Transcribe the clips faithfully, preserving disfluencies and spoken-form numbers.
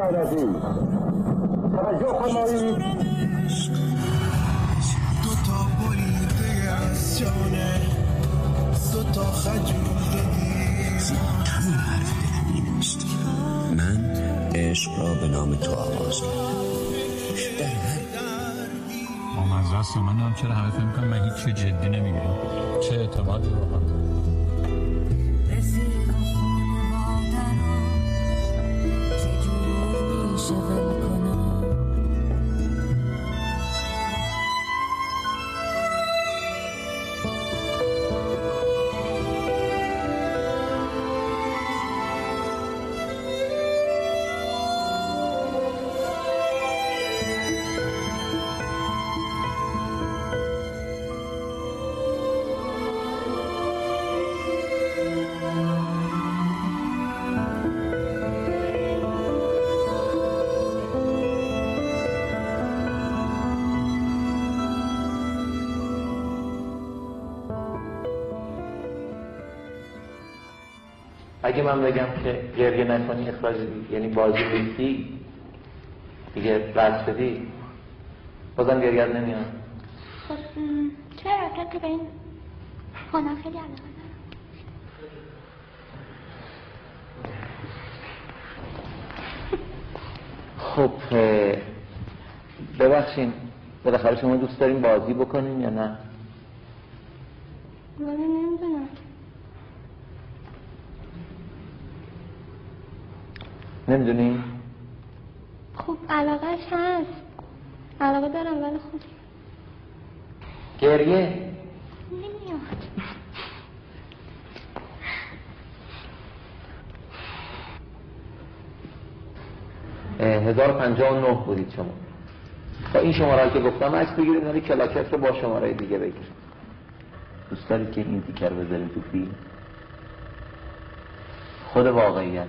غیرتی توجه فرمایید. دو تا بریده از جانه، دو تا خجوله دیز. تمام حرف دلم نیست. من عشق را به نام تو آغاز مزرست. من هم چرا همه فهم کنم من هیچی جدی نمیگیرم، چه اعتمادی رو هم اگه من بگم که گریه نکنی اخراج بدی، یعنی بازی بیتی دیگه بس بدی، بازم گریه نمیاد. خب چرا رفتم که به این خانم خیلی علاقه دارم. خب ببخشین بالاخره شما دوست داریم بازی بکنین یا نه؟ من نمیدونم. نمیدونی؟ خب علاقهش هست، علاقه دارم ولی خب گریه نمیاد. هزار و پنجاه و نه بودید شما. خب این شماره که گفتم عکس بگیرید، یعنی کلاکت رو با شماره دیگه بگیرید. دوست دارید که این تیکر بذاریم تو فیلم؟ خود واقعیت.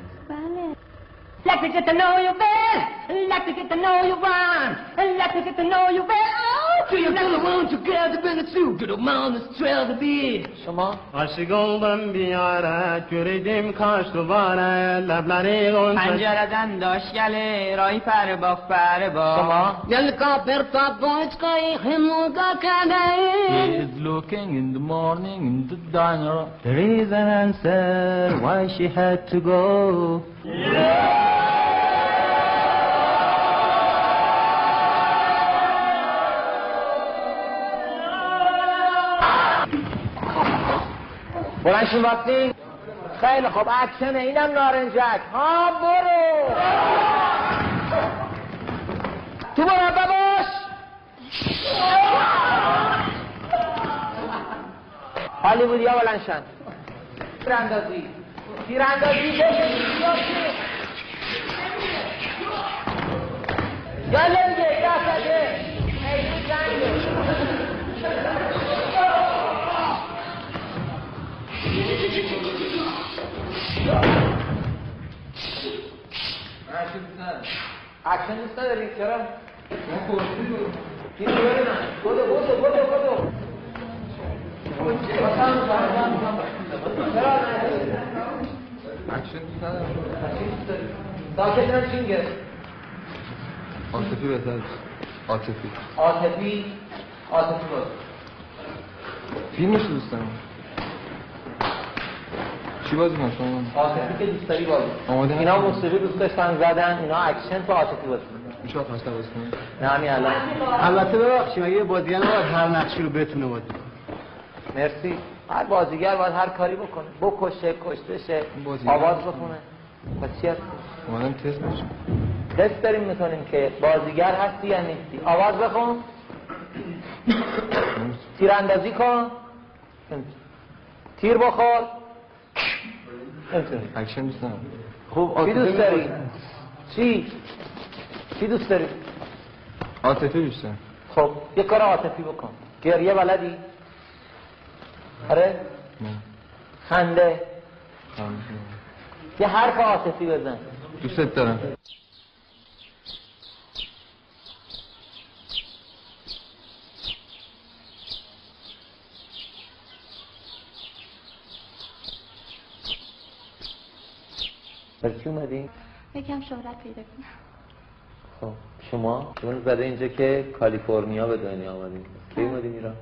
Like to get to know you best, like to get to know you rhymes, like to get to know you well. Do you know the ones who gather in the two? Do the mountains trail the beach? Shama. عاشق oldum bir ara, gördüm kaç duvara, labları gonca. Pencereden daş gelir, ay per bak per bak. Shama. Gel kapır tabaç kay, himuga kadar. She is looking in the morning in the diner. There is an answer why she had to go. Yeah. برنشون وقتی؟ خیلی خوب اکشنه. اینم نارنجک ها. برو تو مربع باش. هالیوودی ها بلنشن. تیراندازی تیراندازی یاله دیگه دست دیگه ایدو جنگه. اکشن دوست نداری؟ چرا؟ این دوره نه. بودو بودو بودو بودو اکشن دوست نداری؟ داکشن هم چینگه؟ آتفی بهتر. آتفی آتفی آتفی بود. فیلمش دوست نداری؟ چی بازی کنم؟ آتفی که دوست داری بازی. اینا موسیقی دوست داشتن زدن، اینا اکشن تو آتفی بازی کنم. میشه آتفی بازی کنم؟ نه همین الان. البته ببخشیم اگه بازیگر باید هر نقشی رو بتونه بازی کنم. مرسی. هر بازیگر باید هر کاری بکنه، بکشه، کشته شه، آواز بخونه. پس چی هستی؟ اومدم تست باشیم. تست داریم میکنیم که بازیگر هستی یا نیستی. آواز بخون. تیراندازی کن. تیر بخور. اکشن دوست دارم. خوب چی دوست داری؟ چی؟ چی دوست داری؟ عاطفی دوست دارم. خب یه کار عاطفی بکن. گریه بلدی؟ آره؟ نه. خنده؟ خنده. یه حرف عاطفی بزن. دوست دارم. برای چی اومدی؟ یکم شهرت پیدا کنم. خب شما چون زده اینجا که کالیفرنیا به دنیا آمدید، کی اومدید ایران؟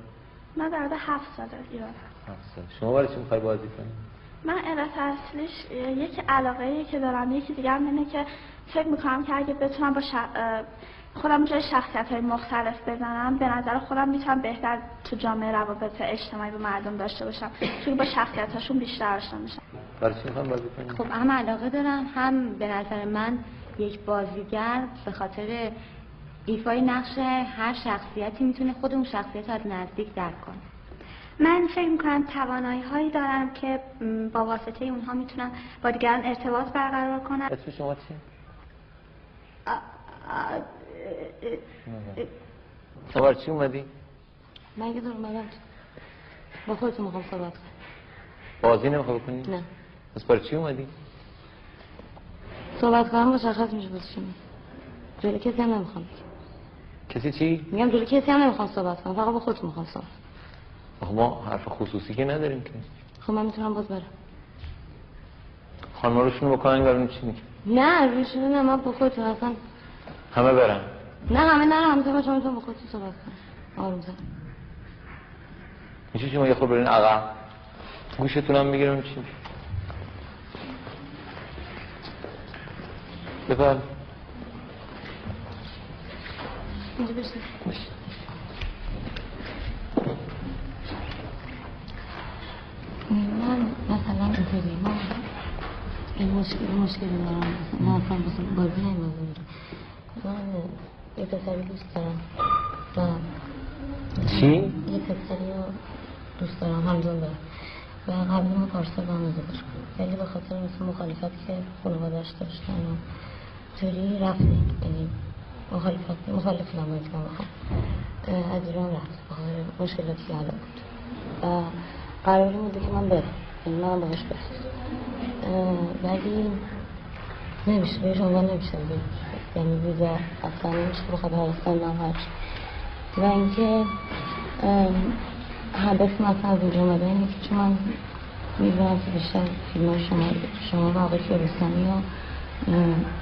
من در واقع هفت سال ایران هستم. هفت سال. شما برای چی می‌خوای بازی کنید؟ من علت اصلیش یک علاقه‌ای که دارم، یکی دیگه هم اینه که فکر می‌کنم که اگه بتونم با شخ... خودم جای شخصیت‌های مختلف بزنم، به نظر خودم میتونم بهتر تو جامعه روابط اجتماعی با مردم داشته باشم، چون با شخصیت‌هاشون بیشتر آشنا میشم. برای چی می‌خوام بازی کنم؟ خب هم علاقه دارم، هم به نظر من یک بازیگر به خاطر ایفای نقش هر شخصیتی میتونه خود اون شخصیت از نزدیک درک کنه. من فکر میکنم توانایی هایی دارم که با واسطه اونها میتونم با دیگران ارتباط برقرار کنم. اسم شما چیه؟ تو برای چی اومدی؟ من که دور اومدم با خودتون میخوام صحبت کنم. بازی نمیخوای بکنی؟ نه. پس برای چی اومدی؟ صحبت کنم مشخص میشه واسه شما. جلوی کسی هم نمیخوام. کسی چی؟ میگم جلوی کسی هم نمیخوام صحبت کنم، فقط با خودتون میخوام صحبت. خب ما حرف خصوصی که نداریم که. خب من میتونم باز برم. خانم‌ها روشون بکنن برام چی میگه؟ نه روشون نه، من با خودتون اصلا همه برم. نه همه نه، همه تو شما تو با خودتون صحبت کن. آروم باش. میشه شما یه خورده برین عقب. گوشتون هم میگیرم چی؟ بفرم اینجا بشتر. من مثلا اینطوری من این مشکل مشکلی دارم، من افرام بازی نیم بازی میرم. من یه پسری دوست دارم و چی؟ یه پسری رو دوست دارم، همزون دارم و قبلی ما پارسه با هم ازدواج کنم، ولی به خاطر مثل مخالفتی که خانواده‌اش داشتن و توری رفتیم، یعنی مخالفت مخالف نمایید کنم از ایران رفت بخاطر مشکلاتی که حالا بود و قراری بوده که من برم، یعنی من باهاش برم، ولی نمیشه به شما نمیشه بید، یعنی ویزا اصلا نمیشه بخاطر حالستان من هرچی و اینکه حدث مثلا از اینجا اومده اینه که چون من میدونم که بیشتر فیلم های شما شما و آقای کیارستمی ها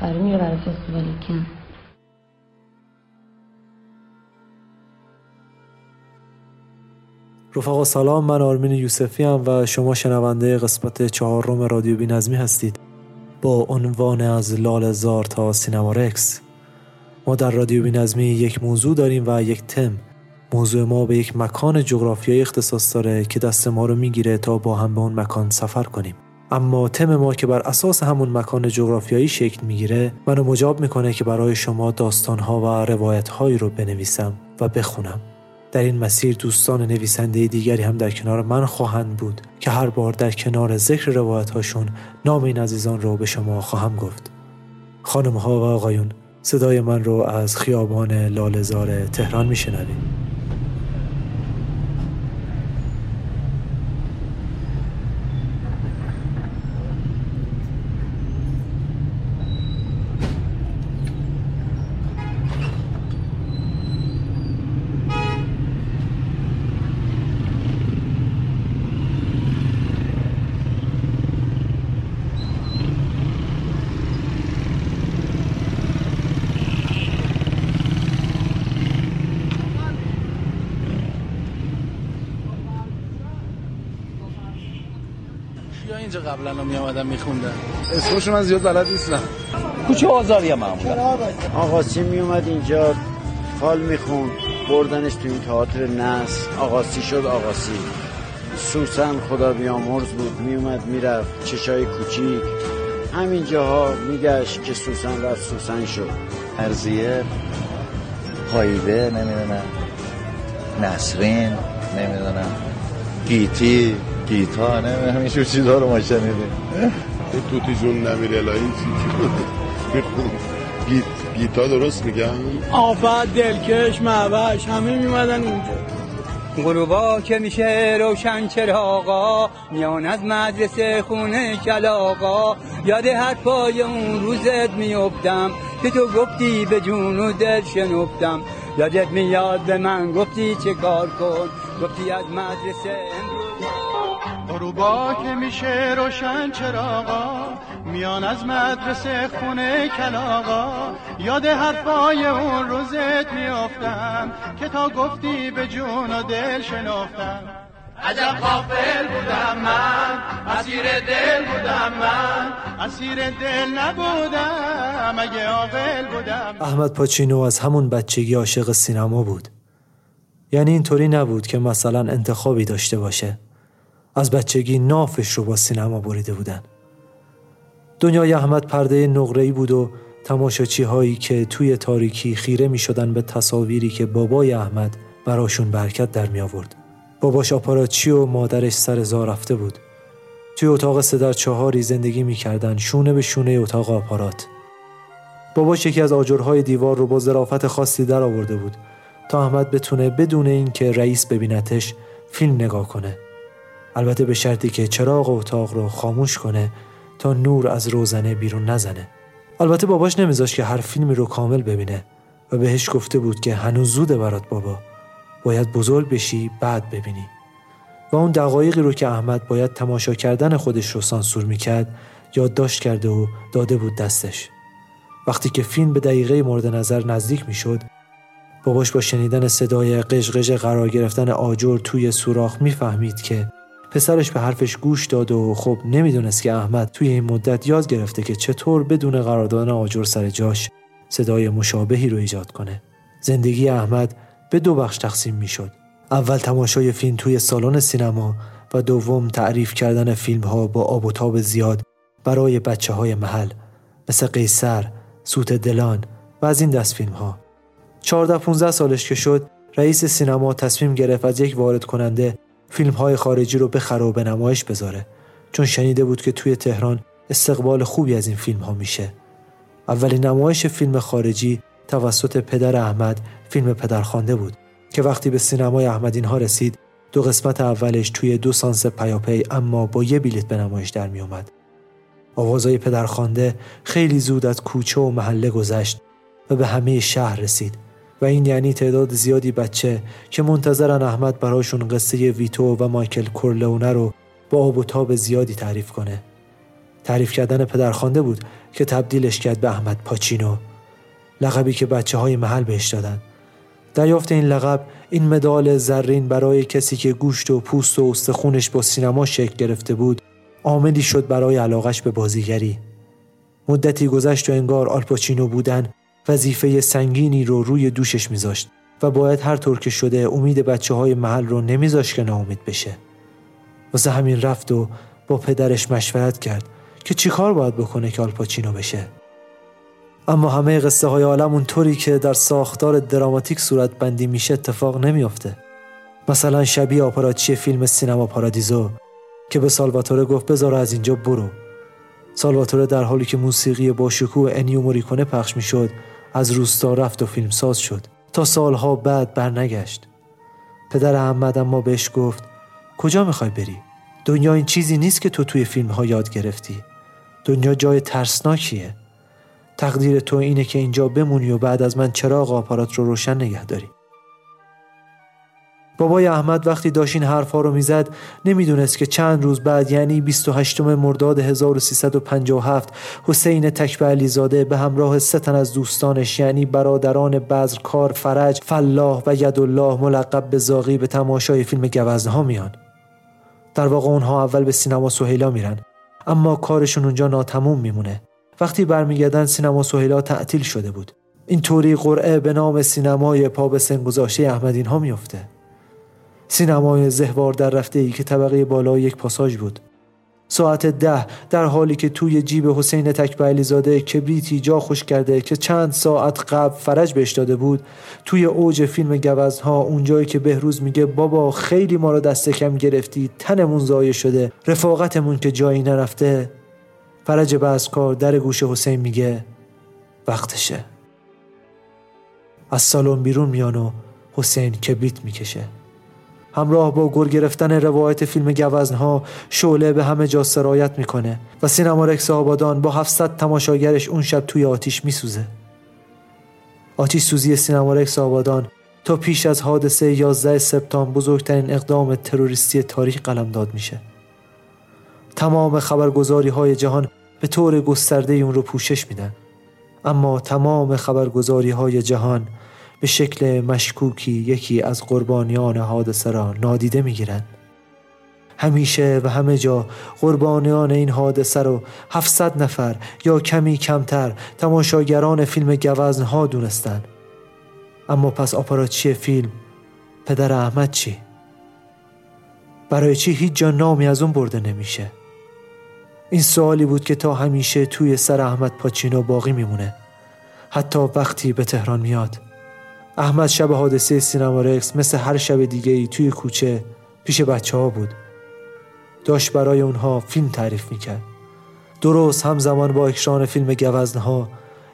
برای میره برای فستیوالی کن. رفقا سلام، من آرمین یوسفی ام و شما شنونده قسمت چهارم رادیو بینظمی هستید با عنوان از لالهزار تا سینما رکس. ما در رادیو بینظمی یک موضوع داریم و یک تم. موضوع ما به یک مکان جغرافیایی اختصاص داره که دست ما رو میگیره تا با هم به اون مکان سفر کنیم. اما تم ما که بر اساس همون مکان جغرافیایی شکل میگیره منو مجاب میکنه که برای شما داستانها و روایتهایی رو بنویسم و بخونم. در این مسیر دوستان نویسنده دیگری هم در کنار من خواهند بود که هر بار در کنار ذکر روایتهاشون نام این عزیزان رو به شما خواهم گفت. خانم‌ها و آقایون، صدای من رو از خیابان لالهزار تهران میشنوید. قبلا می اومدم میخوندم، اسمشون از زیاد بلد نیستم. کوچه آزاریا معمولا آقا سی می اومد اینجا فال میخوند، بردنش تو این تئاتر نصر، آقا سی شد آقا سی. سوسن خدا بیامرز بود، می اومد میرفت چشای کوچیک همین جاها میگشت که سوسن رفت سوسن شد، ارزیه پایده نمیدونم، نسرین نمیدونم، گیتی گیتا نمیدونم، اینجور چیزها رو ما شنیدیم. توتی جون نمیره الهی چیزی گیتا درست میگم، آفت دلکش معوش همه میمدن اونجا. غروبا که میشه روشن چراغا، میان از مدرسه خونه کلاغا، یاد هر پای اون روزت میوبدم که تو گفتی به جون و دل شنوبدم، یادت میاد به من گفتی چه کار کن، گفتی از مدرسه امروز روبا که میشه روشن چراغا، میان از مدرسه خونه کلاغا، یاد حرفای اون روزت میافتم که تا گفتی به جون و دل شنافتم. عجب غافل بودم من، اسیر دل بودم من، اسیر دل نبودم اگه عاقل بودم. احمد پاچینو از همون بچگی عاشق سینما بود. یعنی اینطوری نبود که مثلا انتخابی داشته باشه. از بچگی نافش رو با سینما بریده بودن. دنیای احمد پرده نقره‌ای بود و تماشاچی‌هایی که توی تاریکی خیره می‌شدن به تصاویری که بابای احمد براشون برکت در می‌آورد. باباش آپاراتچی و مادرش سر زا رفته بود. توی اتاق سه در چهاری زندگی می‌کردن، شونه به شونه اتاق آپارات. باباش یکی از آجرهای دیوار رو با ظرافت خاصی در آورده بود تا احمد بتونه بدون این که رئیس ببینتش فیلم نگاه کنه. البته به شرطی که چراغ اتاق رو خاموش کنه تا نور از روزنه بیرون نزنه. البته باباش نمیذاشت که هر فیلمی رو کامل ببینه و بهش گفته بود که هنوز زوده برات بابا، باید بزرگ بشی بعد ببینی. و اون دقایقی رو که احمد باید تماشا کردن خودش رو سانسور میکرد یادداشت کرده و داده بود دستش. وقتی که فیلم به دقیقه مورد نظر نزدیک میشد، باباش با شنیدن صدای قژقژ قرار گرفتن آجر توی سوراخ میفهمید که پسرش به حرفش گوش داد و خب نمیدونست که احمد توی این مدت یاد گرفته که چطور بدون قرار دادن آجر سر جاش صدای مشابهی رو ایجاد کنه. زندگی احمد به دو بخش تقسیم میشد. اول تماشای فیلم توی سالن سینما و دوم تعریف کردن فیلم ها با آب و تاب زیاد برای بچه های محل مثل قیصر، سوت دلان و از این دست فیلم ها. چهارده پانزده سالش که شد، رئیس سینما تصمیم گرفت از یک وارد کننده فیلم های خارجی رو بخره و به نمایش بذاره، چون شنیده بود که توی تهران استقبال خوبی از این فیلم ها میشه. اولین نمایش فیلم خارجی توسط پدر احمد فیلم پدرخوانده بود که وقتی به سینمای احمدین ها رسید، دو قسمت اولش توی دو سانس پیاپی اما با یه بلیت به نمایش در می اومد. آوازهای پدرخوانده خیلی زود از کوچه و محله گذشت و به همه شهر رسید و این یعنی تعداد زیادی بچه که منتظرن احمد براشون قصه ویتو و مایکل کورلونه رو با آب و تاب زیادی تعریف کنه. تعریف کردن پدرخوانده بود که تبدیلش کرد به احمد پاچینو، لقبی که بچه های محل بهش دادن. دریافت این لقب، این مدال زرین برای کسی که گوشت و پوست و استخونش با سینما شکل گرفته بود، عاملی شد برای علاقش به بازیگری. مدتی گذشت و انگار آلپاچینو بودن وظیفه سنگینی رو روی دوشش میذاشت و باید هر طور که شده امید بچه های محل رو نمیذاشت که ناامید بشه. واسه همین رفت و با پدرش مشورت کرد که چیکار باید بکنه که آلپاچینو بشه. اما همه قصه های عالم اونطوری که در ساختار دراماتیک صورت بندی میشه اتفاق نمیافته. مثلا شبیه آپاراتچی فیلم سینما پارادیزو که به سالواتوره گفت بذار از اینجا برو. سالواتوره در حالی که موسیقی باشکوه انیو موریکونه پخش میشد از روستا رفت و فیلم ساز شد تا سالها بعد برنگشت. پدر احمد اما بهش گفت کجا میخوای بری؟ دنیا این چیزی نیست که تو توی فیلم ها یاد گرفتی. دنیا جای ترسناکیه. تقدیر تو اینه که اینجا بمونی و بعد از من چراغ آپارات رو روشن نگه داری. بابای احمد وقتی داشت این حرفا رو میزد نمیدونست که چند روز بعد، یعنی بیست و هشتم مرداد هزار و سیصد و پنجاه و هفت، حسین تکبعلیزاده به همراه سه تن از دوستانش یعنی برادران بذرکار، فرج، فلاح و یدالله ملقب به زاغی به تماشای فیلم گوزنها میان. در واقع اونها اول به سینما سهیلا میرن، اما کارشون اونجا ناتموم میمونه. وقتی برمیگردن سینما سهیلا تعطیل شده بود. اینطوری قرعه به نام سینمای پا به سن گذاشته احمدین ها میفته. سینمای زهوار در رفته ای که طبقه بالا یک پاساژ بود. ساعت ده، در حالی که توی جیب حسین تکبعلیزاده کبریتی جا خوش کرده که چند ساعت قبل فرج بهش داده بود، توی اوج فیلم گوزنها، اونجایی که بهروز میگه بابا خیلی ما رو دست کم گرفتی، تنمون ضایع شده، رفاقتمون که جایی نرفته، فرج بازکار در گوش حسین میگه وقتشه. از سالن بیرون میان و حسین کبریت میکشه. همراه با گر گرفتن روایت فیلم گوزنها، شعله به همه جا سرایت میکنه و سینما رکس آبادان با هفتصد تماشاگرش اون شب توی آتیش میسوزه. آتیش سوزی سینما رکس آبادان تا پیش از حادثه یازده سپتامبر بزرگترین اقدام تروریستی تاریخ قلمداد میشه. تمام خبرگزاری‌های جهان به طور گسترده اون رو پوشش میدن، اما تمام خبرگزاری‌های جهان به شکل مشکوکی یکی از قربانیان حادثه را نادیده میگیرن. همیشه و همه جا قربانیان این حادثه رو هفتصد نفر یا کمی کمتر تماشاگران فیلم گوزنها دونستن. اما پس آپاراتچی فیلم پدر احمد چی؟ برای چی هیچ جا نامی از اون برده نمیشه؟ این سوالی بود که تا همیشه توی سر احمد پاچینو باقی میمونه، حتی وقتی به تهران میاد. احمد شب حادثه سینما رکس مثل هر شب دیگه‌ای توی کوچه پیش بچه ها بود. داشت برای اونها فیلم تعریف میکرد. درست همزمان با اکران فیلم گوزنها،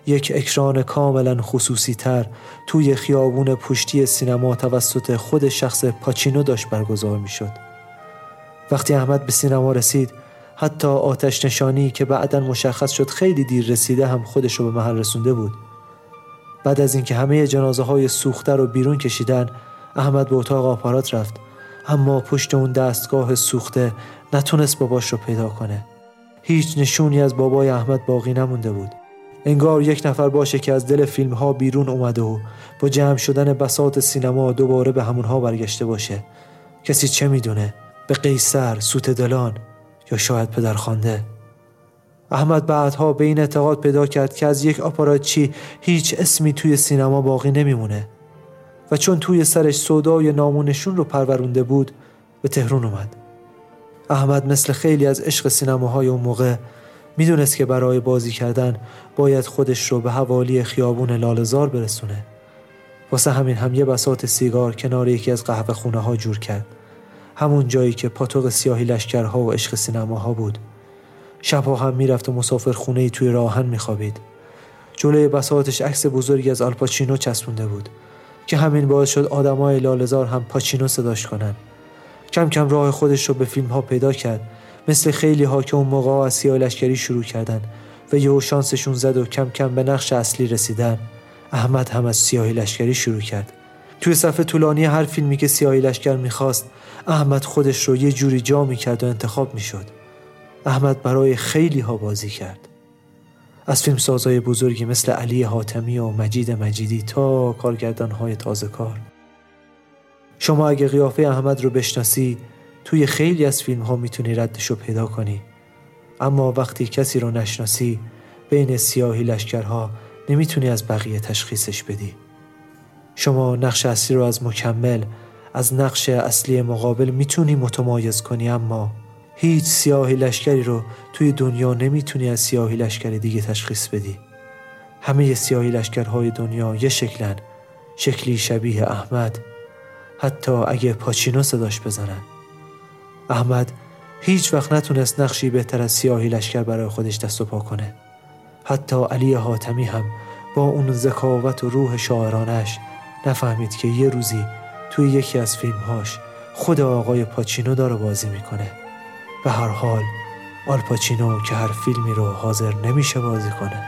یک اکران کاملا خصوصی تر توی خیابون پشتی سینما توسط خود شخص پاچینو داشت برگزار میشد. وقتی احمد به سینما رسید، حتی آتش نشانی که بعداً مشخص شد خیلی دیر رسیده هم خودش رو به محل رسونده بود. بعد از اینکه همه جنازه های سوخته رو بیرون کشیدن، احمد به اتاق آپارات رفت، اما پشت اون دستگاه سوخته نتونست باباش رو پیدا کنه. هیچ نشونی از بابای احمد باقی نمونده بود. انگار یک نفر باشه که از دل فیلم ها بیرون اومده و با جمع شدن بساط سینما دوباره به همونها برگشته باشه. کسی چه میدونه؟ به قیصر، سوت دلان، یا شاید پدرخوانده. احمد بعدها به این اعتقاد پیدا کرد که از یک آپاراتچی هیچ اسمی توی سینما باقی نمیمونه و چون توی سرش سودای نامونشون رو پرورونده بود، به تهران اومد. احمد مثل خیلی از عشق سینماهای اون موقع میدونست که برای بازی کردن باید خودش رو به حوالی خیابون لالهزار برسونه. واسه همین هم یه بساط سیگار کنار یکی از قهوه خونه ها جور کرد، همون جایی که پاتوق سیاهی لشکرها و عشق سینماها بود. شبها هم میرفت و مسافر خونه‌ای توی راهن میخوابید. جلوی بساطش عکس بزرگی از آلپاچینو چسبونده بود که همین باعث شد آدمای لاله‌زار هم پاچینو صداش کنن. کم کم راه خودش رو به فیلم ها پیدا کرد، مثل خیلی ها که اون موقع از سیاه لشکری شروع کردن و یهو شانسشون زد و کم کم به نقش اصلی رسیدن. احمد هم از سیاه لشکری شروع کرد. توی صفحه طولانی هر فیلمی که سیاه لشکر میخواست، احمد خودش رو یه جوری جا میکرد و انتخاب میشد. احمد برای خیلی ها بازی کرد، از فیلمسازای بزرگی مثل علی حاتمی و مجید مجیدی تا کارگردان‌های تازه کار. شما اگه قیافه احمد رو بشناسی، توی خیلی از فیلم‌ها میتونی ردش رو پیدا کنی، اما وقتی کسی رو نشناسی، بین سیاهی لشکرها نمیتونی از بقیه تشخیصش بدی. شما نقش اصلی رو از مکمل، از نقش اصلی مقابل میتونی متمایز کنی، اما هیچ سیاهی لشکری رو توی دنیا نمیتونی از سیاهی لشکر دیگه تشخیص بدی. همه سیاهی لشکرهای دنیا یه شکلن، شکلی شبیه احمد، حتی اگه پاچینو صداش بزنن. احمد هیچ وقت نتونست نقشی بهتر از سیاهی لشکر برای خودش دست و پا کنه. حتی علی حاتمی هم با اون ذکاوت و روح شاعرانش نفهمید که یه روزی توی یکی از فیلمهاش خود آقای پاچینو داره بازی میکنه. به هر حال آل پاچینو که هر فیلمی رو حاضر نمیشه بازی کنه.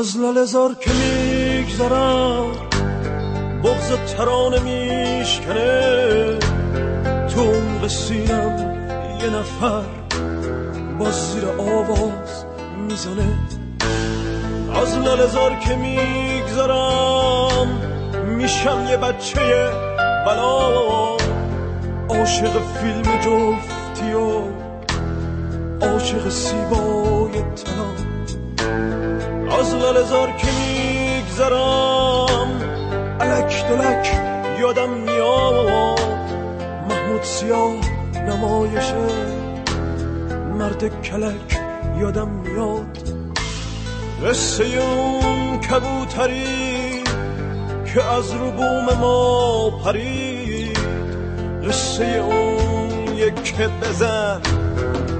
از لاله‌زار که میگذرم، بغض ترانه میشکنه تو عمق سینم، یه نفر با زیر آواز میزنه. از لاله‌زار که میگذرم، میشم یه بچه بلا، عاشق فیلم جفتی و عاشق زیبای تنم. از لاله‌زار که میگذرم، الک دلک یادم میاد محمود سیاه نمایشه مرد کلک، یادم میاد قصه اون کبوتری که از رو بوم ما پرید، قصه اون یک بزن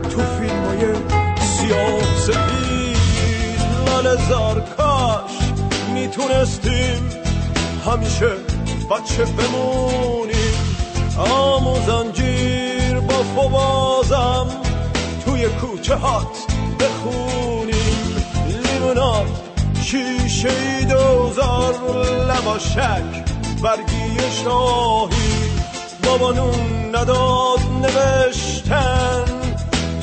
تو فیلمای سیاه سفید. لالهزار کاش میتونستیم همیشه بچه بمونیم، آموزنجیر با فوازم توی کوچه هات بخونیم، لیموناد شیشه ای دوزار لباشک برگی شاهی، بابا نون نداد نوشتن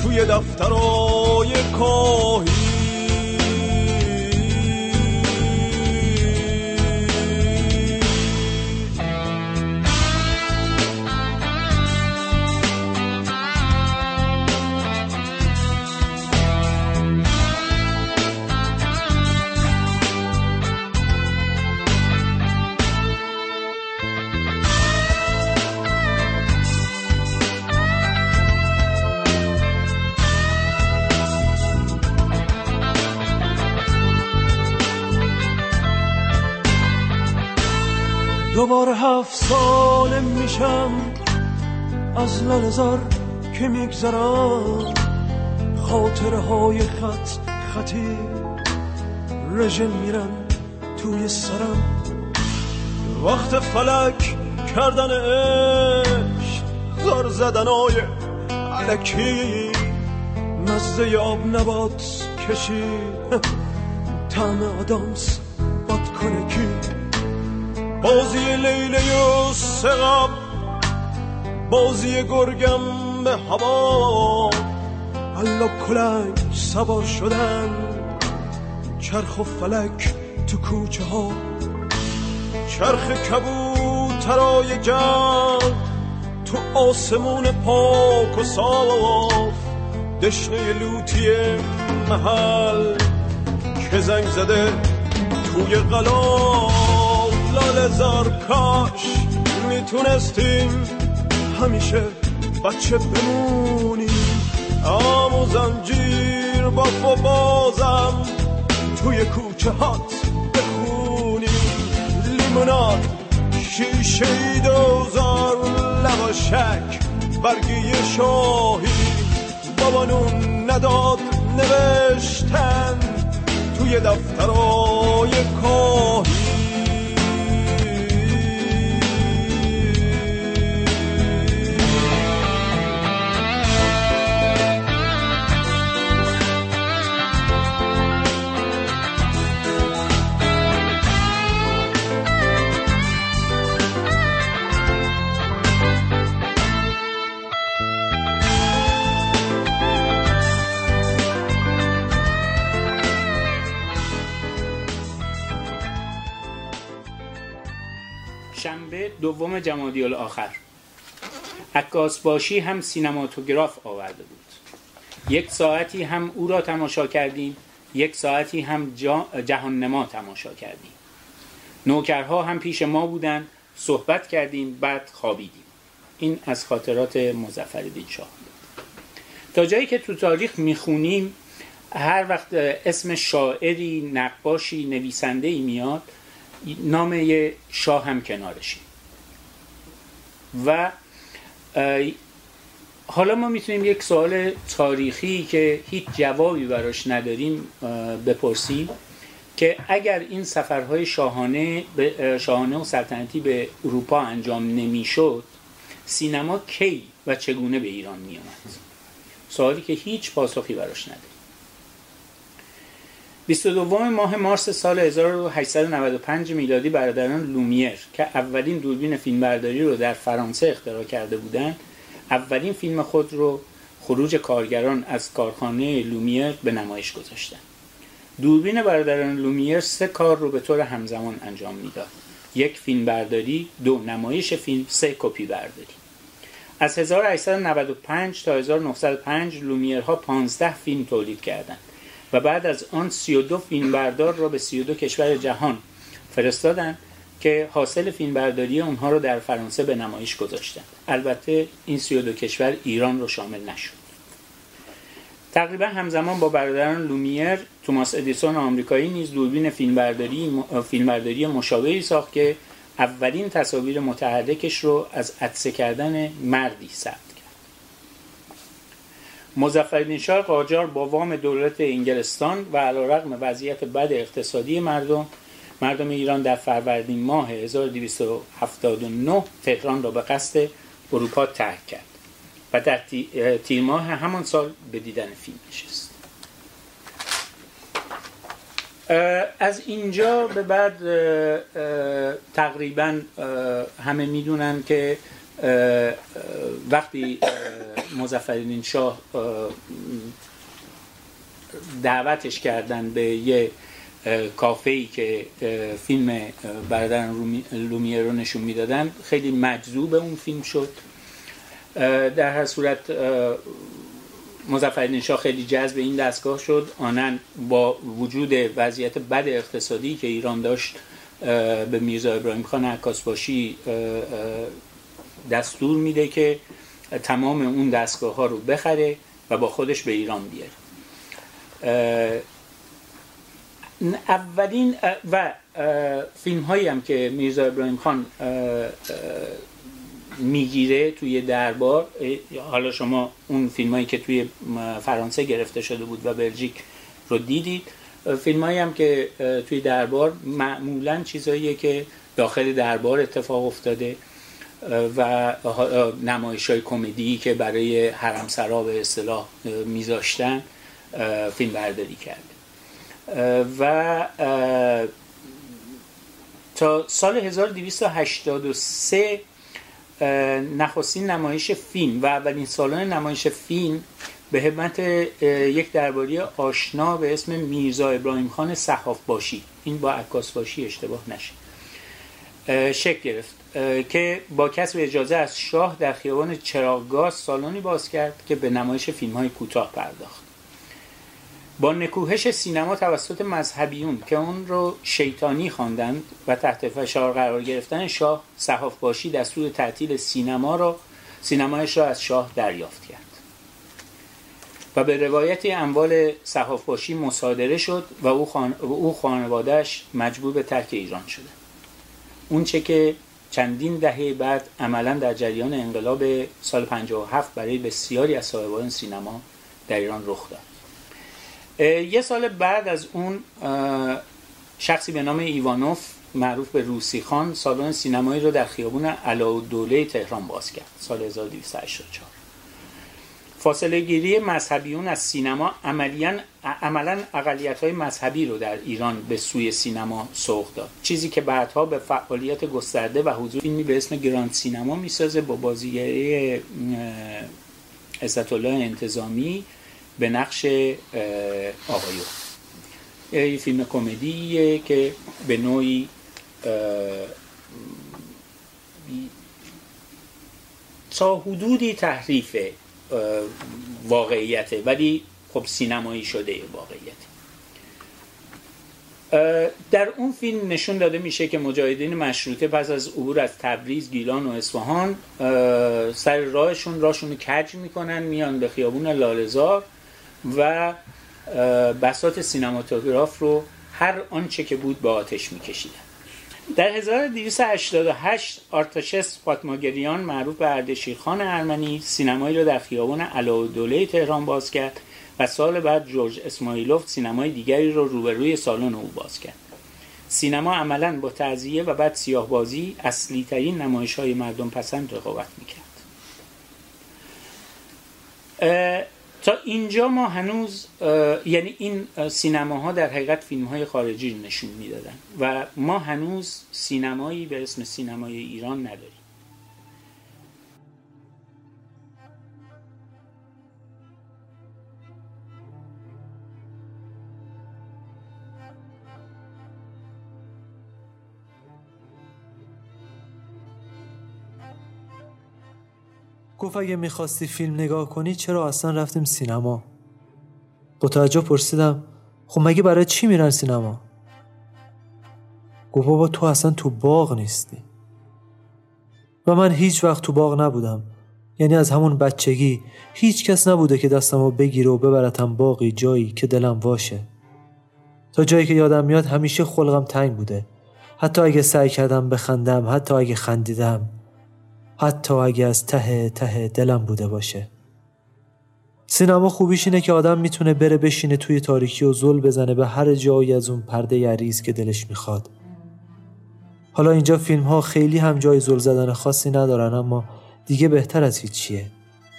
توی دفترای کاهی. دوباره هفت ساله میشم از لالهزار که میگذرم، خاطره های خط خطی رژن میرن توی سرم. وقت فلک کردن عشق، زار زدن های علکی، مزه آب نبات کشی، طعم آدامس باد کنه کی، بازی لیلی و سقب، بازی گرگم به هوا، الا کلنگ سبا شدن، چرخ و فلک تو کوچه ها، چرخ کبوترای جمع تو آسمون پاک و صاف، دشنه لوتی محل که زنگ زده توی غلا. لاله‌زار کاش میتونستیم همیشه بچه بمونیم، آموزنجیر باف و بازم توی کوچه هات بخونیم، لیموناد شیشه ای دوزار لباشک برگی شاهی، بابانون نداد نوشتن توی دفترای کاهی. دوم جمادی الاخر عکاسباشی هم سینماتوگراف آورده بود. یک ساعتی هم او را تماشا کردیم، یک ساعتی هم جا جهاننما تماشا کردیم. نوکرها هم پیش ما بودند، صحبت کردیم، بعد خوابیدیم. این از خاطرات مظفرالدین شاه بود. تا جایی که تو تاریخ میخونیم هر وقت اسم شاعری، نقاشی، نویسنده‌ای میاد نام یه شاه هم کنارشه. و حالا ما میتونیم یک سوال تاریخی که هیچ جوابی براش نداریم بپرسیم که اگر این سفرهای شاهانه شاهانه و سلطنتی به اروپا انجام نمیشد، سینما کی و چگونه به ایران می آمد؟ سوالی که هیچ پاسخی براش نداریم. بیست و دوم ماه مارس سال هزار و هشتصد و نود و پنج میلادی برادران لومیر که اولین دوربین فیلمبرداری رو در فرانسه اختراع کرده بودند، اولین فیلم خود رو خروج کارگران از کارخانه لومیر به نمایش گذاشتند. دوربین برادران لومیر سه کار رو به طور همزمان انجام میداد: یک فیلمبرداری، دو نمایش فیلم، سه کپی برداری. از هزار و هشتصد و نود و پنج تا هزار و نهصد و پنج لومیرها پانزده فیلم تولید کردند و بعد از آن سی و دو فیلمبردار را به سی و دو کشور جهان فرستادند که حاصل فیلمبرداری اونها رو در فرانسه به نمایش گذاشتن. البته این سی و دو کشور ایران رو شامل نشد. تقریبا همزمان با برادران لومیر، توماس ادیسون آمریکایی نیز دوربین فیلمبرداری فیلمبرداری مشابهی ساخت که اولین تصاویر متحرکش رو از عطسه کردن مردی ثبت کرد. مظفرالدین شاه قاجار با وام دولت انگلستان و علیرغم وضعیت بد اقتصادی مردم مردم ایران در فروردین ماه هزار و دویست و هفتاد و نه تهران را به قصد اروپا ترک کرد و در تیر ماه همان سال به دیدن فیلم نشست. از اینجا به بعد تقریبا همه میدونن که وقتی مظفرالدین شاه دعوتش کردن به یه کافه‌ای که فیلم برادران لومیر رو نشون میدادن، خیلی مجذوب اون فیلم شد. در هر صورت مظفرالدین شاه خیلی جذب این دستگاه شد. آنان با وجود وضعیت بد اقتصادی که ایران داشت، به میرزا ابراهیم خان عکاسباشی دستور میده که تمام اون دستگاه ها رو بخره و با خودش به ایران بیاره. اولین و فیلم هایی هم که میرزا ابراهیم خان میگیره توی دربار، حالا شما اون فیلم هایی که توی فرانسه گرفته شده بود و بلژیک رو دیدید، فیلم هایی هم که توی دربار معمولاً چیزاییه که داخل دربار اتفاق افتاده و نمایش های کمدی که برای حرمسرا به اصطلاح میذاشتن فیلم برداری کرده. و تا سال هزار و دویست و هشتاد و سه نخستین نمایش فیلم و اولین سالن نمایش فیلم به همت یک درباری آشنا به اسم میرزا ابراهیم خان صحاف باشی، این با عکاس باشی اشتباه نشه، شکل گرفت که با کسب اجازه از شاه در خیابان چراغگاه سالنی باز کرد که به نمایش فیلم‌های کوتاه پرداخت. با نکوهش سینما توسط مذهبیون که اون رو شیطانی خواندند و تحت فشار قرار گرفتن شاه، صحاف‌باشی دستور تعطیل سینما را سینمایش را از شاه دریافت کرد و به روایت اموال صحاف‌باشی مصادره شد و او, خان... او خانوادهش مجبور به ترک ایران شد. اون چه که چندین دهه بعد عملاً در جریان انقلاب سال پنجاه و هفت برای بسیاری از صاحبان سینما در ایران رخ داد. یه سال بعد از اون شخصی به نام ایوانوف معروف به روسی خان سالن سینمایی رو در خیابون علاءالدوله تهران باز کرد سال هزار و دویست و هشتاد و چهار. فاصله گیری مذهبیون از سینما عملاً عملاً اقلیت‌های مذهبی رو در ایران به سوی سینما سوق داد، چیزی که بعدها به فعالیت گسترده و حضور فیلمی به اسم گراند سینما می‌سازه با بازیگری عزت الله انتظامی به نقش آقایو. یه فیلم کمدیه که به نوعی تا حدودی تحریف واقعیته، ولی خب سینمایی شده واقعیت. در اون فیلم نشون داده میشه که مجاهدین مشروطه پس از عبور از تبریز، گیلان و اصفهان سر راهشون راهشون رو کج میکنن، میان به خیابون لالهزار و بساط سینماتوگراف رو هر آنچه که بود به آتش میکشیدن. در هزار و دویست و هشتاد و هشت آرتاشست فاطماگریان معروف به اردشیرخان ارمنی سینمایی رو در خیابان علاءالدوله تهران باز کرد و سال بعد جورج اسمایلوف سینمای دیگری رو روبروی سالن او باز کرد. سینما عملاً با تعزیه و بعد سیاه‌بازی اصلی ترین نمایش‌های مردم پسند رقابت میکرد. تا اینجا ما هنوز، یعنی این سینماها در حقیقت فیلم‌های خارجی نشون میدادن و ما هنوز سینمایی به اسم سینمای ایران نداریم. گفت اگه میخواستی فیلم نگاه کنی چرا اصلا رفتیم سینما؟ با تعجب پرسیدم خب مگه برای چی میرن سینما؟ گفت بابا تو اصلا تو باغ نیستی. و من هیچ وقت تو باغ نبودم، یعنی از همون بچگی هیچ کس نبوده که دستمو بگیره و ببرتم باغی، جایی که دلم واشه. تا جایی که یادم میاد همیشه خلقم تنگ بوده، حتی اگه سعی کردم بخندم، حتی اگه خندیدم، حتی اگه از ته ته دلم بوده باشه. سینما خوبیش اینه که آدم میتونه بره بشینه توی تاریکی و زل بزنه به هر جایی از اون پرده عریض که دلش میخواد. حالا اینجا فیلم ها خیلی هم جای زل زدن خاصی ندارن، اما دیگه بهتر از هیچیه.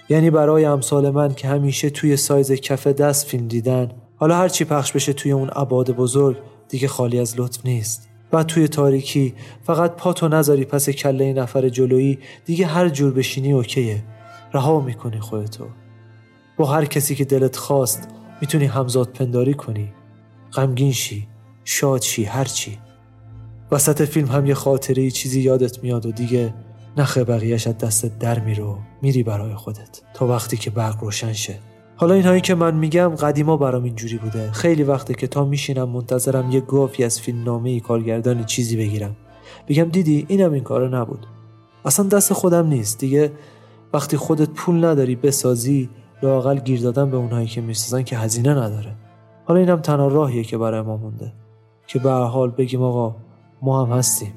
یعنی برای امثال من که همیشه توی سایز کف دست فیلم دیدن، حالا هرچی پخش بشه توی اون ابعاد بزرگ دیگه خالی از لطف نیست. بعد توی تاریکی فقط پاتو نذاری پس کله نفر جلویی، دیگه هر جور بشینی اوکیه، رها میکنی خودتو. با هر کسی که دلت خواست میتونی همزاد پنداری کنی، غمگین شی، شاد شی، هر چی. وسط فیلم هم یه خاطره چیزی یادت میاد و دیگه نخ بقیه‌اش از دستت در میره و میری برای خودت تا وقتی که برق روشن شه. حالا اینهایی که من میگم قدیما برام اینجوری بوده. خیلی وقته که تا میشینم منتظرم یه گافی از فیلمنامه کارگردان چیزی بگیرم، بگم دیدی اینم این کارو نبود. اصلا دست خودم نیست دیگه. وقتی خودت پول نداری بسازی، لااقل گیر دادن به اونهایی که میسازن که هزینه نداره. حالا اینم تنها راهیه که برای ما مونده که به هر حال بگیم آقا ما هم هستیم.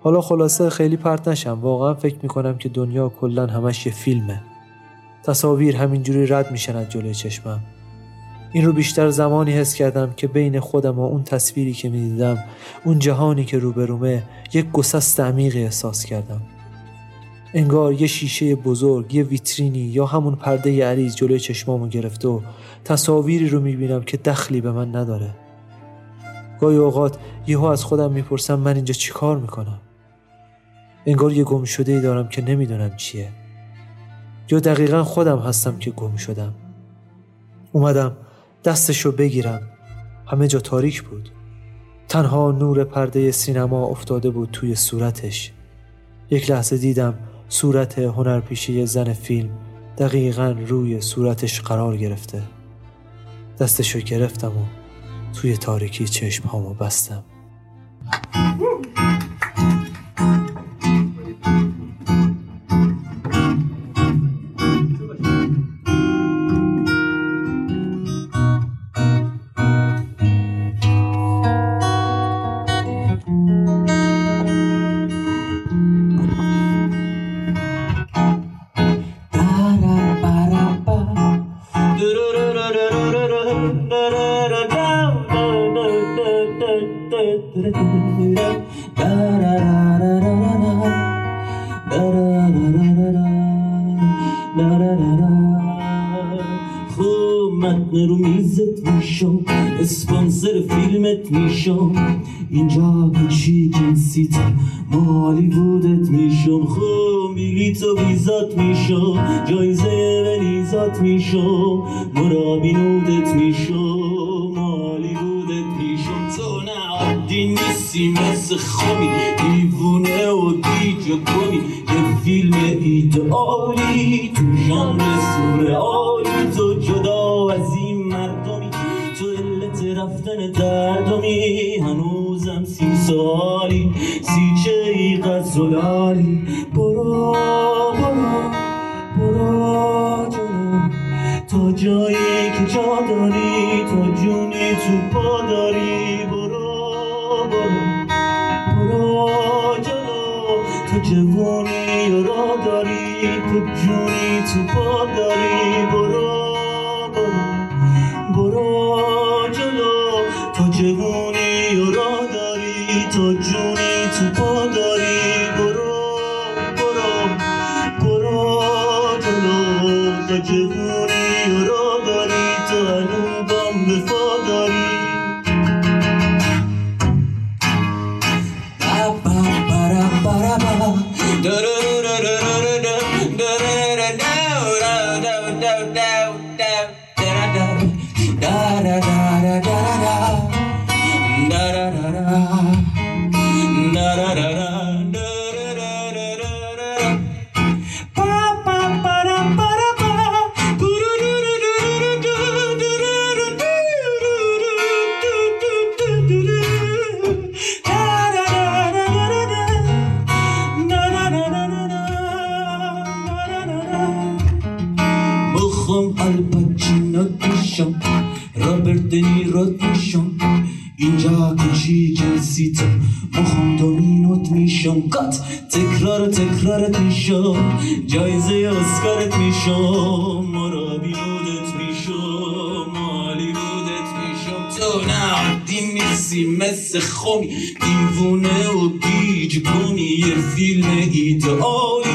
حالا خلاصه خیلی پرت نشم، واقعا فکر میکنم که دنیا کلا همش یه فیلمه. تصاویر همینجوری رد میشن از جلوی چشمم. این رو بیشتر زمانی حس کردم که بین خودم و اون تصویری که میدیدم، اون جهانی که روبرومه، یک گسست عمیق احساس کردم. انگار یه شیشه بزرگ، یه ویترینی یا همون پرده عریض جلوی چشمامو گرفته و تصاویری رو میبینم که دخلی به من نداره. گاهی اوقات یهو از خودم میپرسم من اینجا چیکار میکنم؟ انگار یه گم شده‌ای دارم که نمیدونم چیه. یا دقیقاً خودم هستم که گم شدم. اومدم دستشو بگیرم، همه جا تاریک بود. تنها نور پرده سینما افتاده بود توی صورتش. یک لحظه دیدم صورت هنرپیشه زن فیلم دقیقاً روی صورتش قرار گرفته. دستشو گرفتم و توی تاریکی چشم هامو بستم. اسپانسر فیلمت میشم، اینجا گوچی جنسیت مالی بودت میشم، خون بیلیت و ویزات میشم، جایزه ونیزات میشم، مرابینودت میشم، مالی بودت میشم. تو نه عادی نیستی مثل خمی، دیوونه و دیجا کنی یه فیلم ایدئالی تو ژانر سورئالی. تو جدا از این مردمی، رفتن دردمی، هنوزم سی سالی، سی چه ای قصدالی. برو برو برو جلو تا جایی که جا داری، تا جونی تو پا داری. برو برو برو جلو تا جوانی و را داری، تا جونی تو پا داری. برو جوونی و را داری، تا جونی تو پا داری. برو برو برو جلو تا جوونی و را داری، تا هنون بام بفا داری. برا برا برا برا درو میخوام الپاچینو توشم، رابرت دنیرو توشم، اینجا کوچیک سیتم، میخوام دومینوت میشم، کات تکرار تکرارت میشم، جایزه اسکارت میشم، مرابی بودت میشم، مالی بودت میشم، تو نه عادی نیستی مثل خومی، دیوونه و گیج کنی، یه فیلم ایدئالی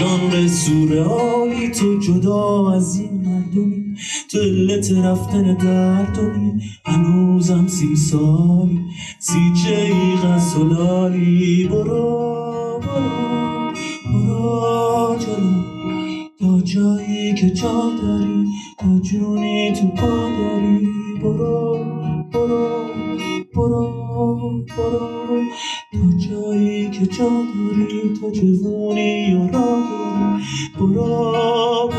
جانر سورئالی، تو جدا از این مردمی، تو علت رفتن دردمی، هنوزم سی سالی، سی جیغ سلالی، برو برو برو جلو تا جایی که جا داری، تا جونی تو پا داری، برو برو برو برو تا جایی که جا داری، تا جوونی یا را داری، برو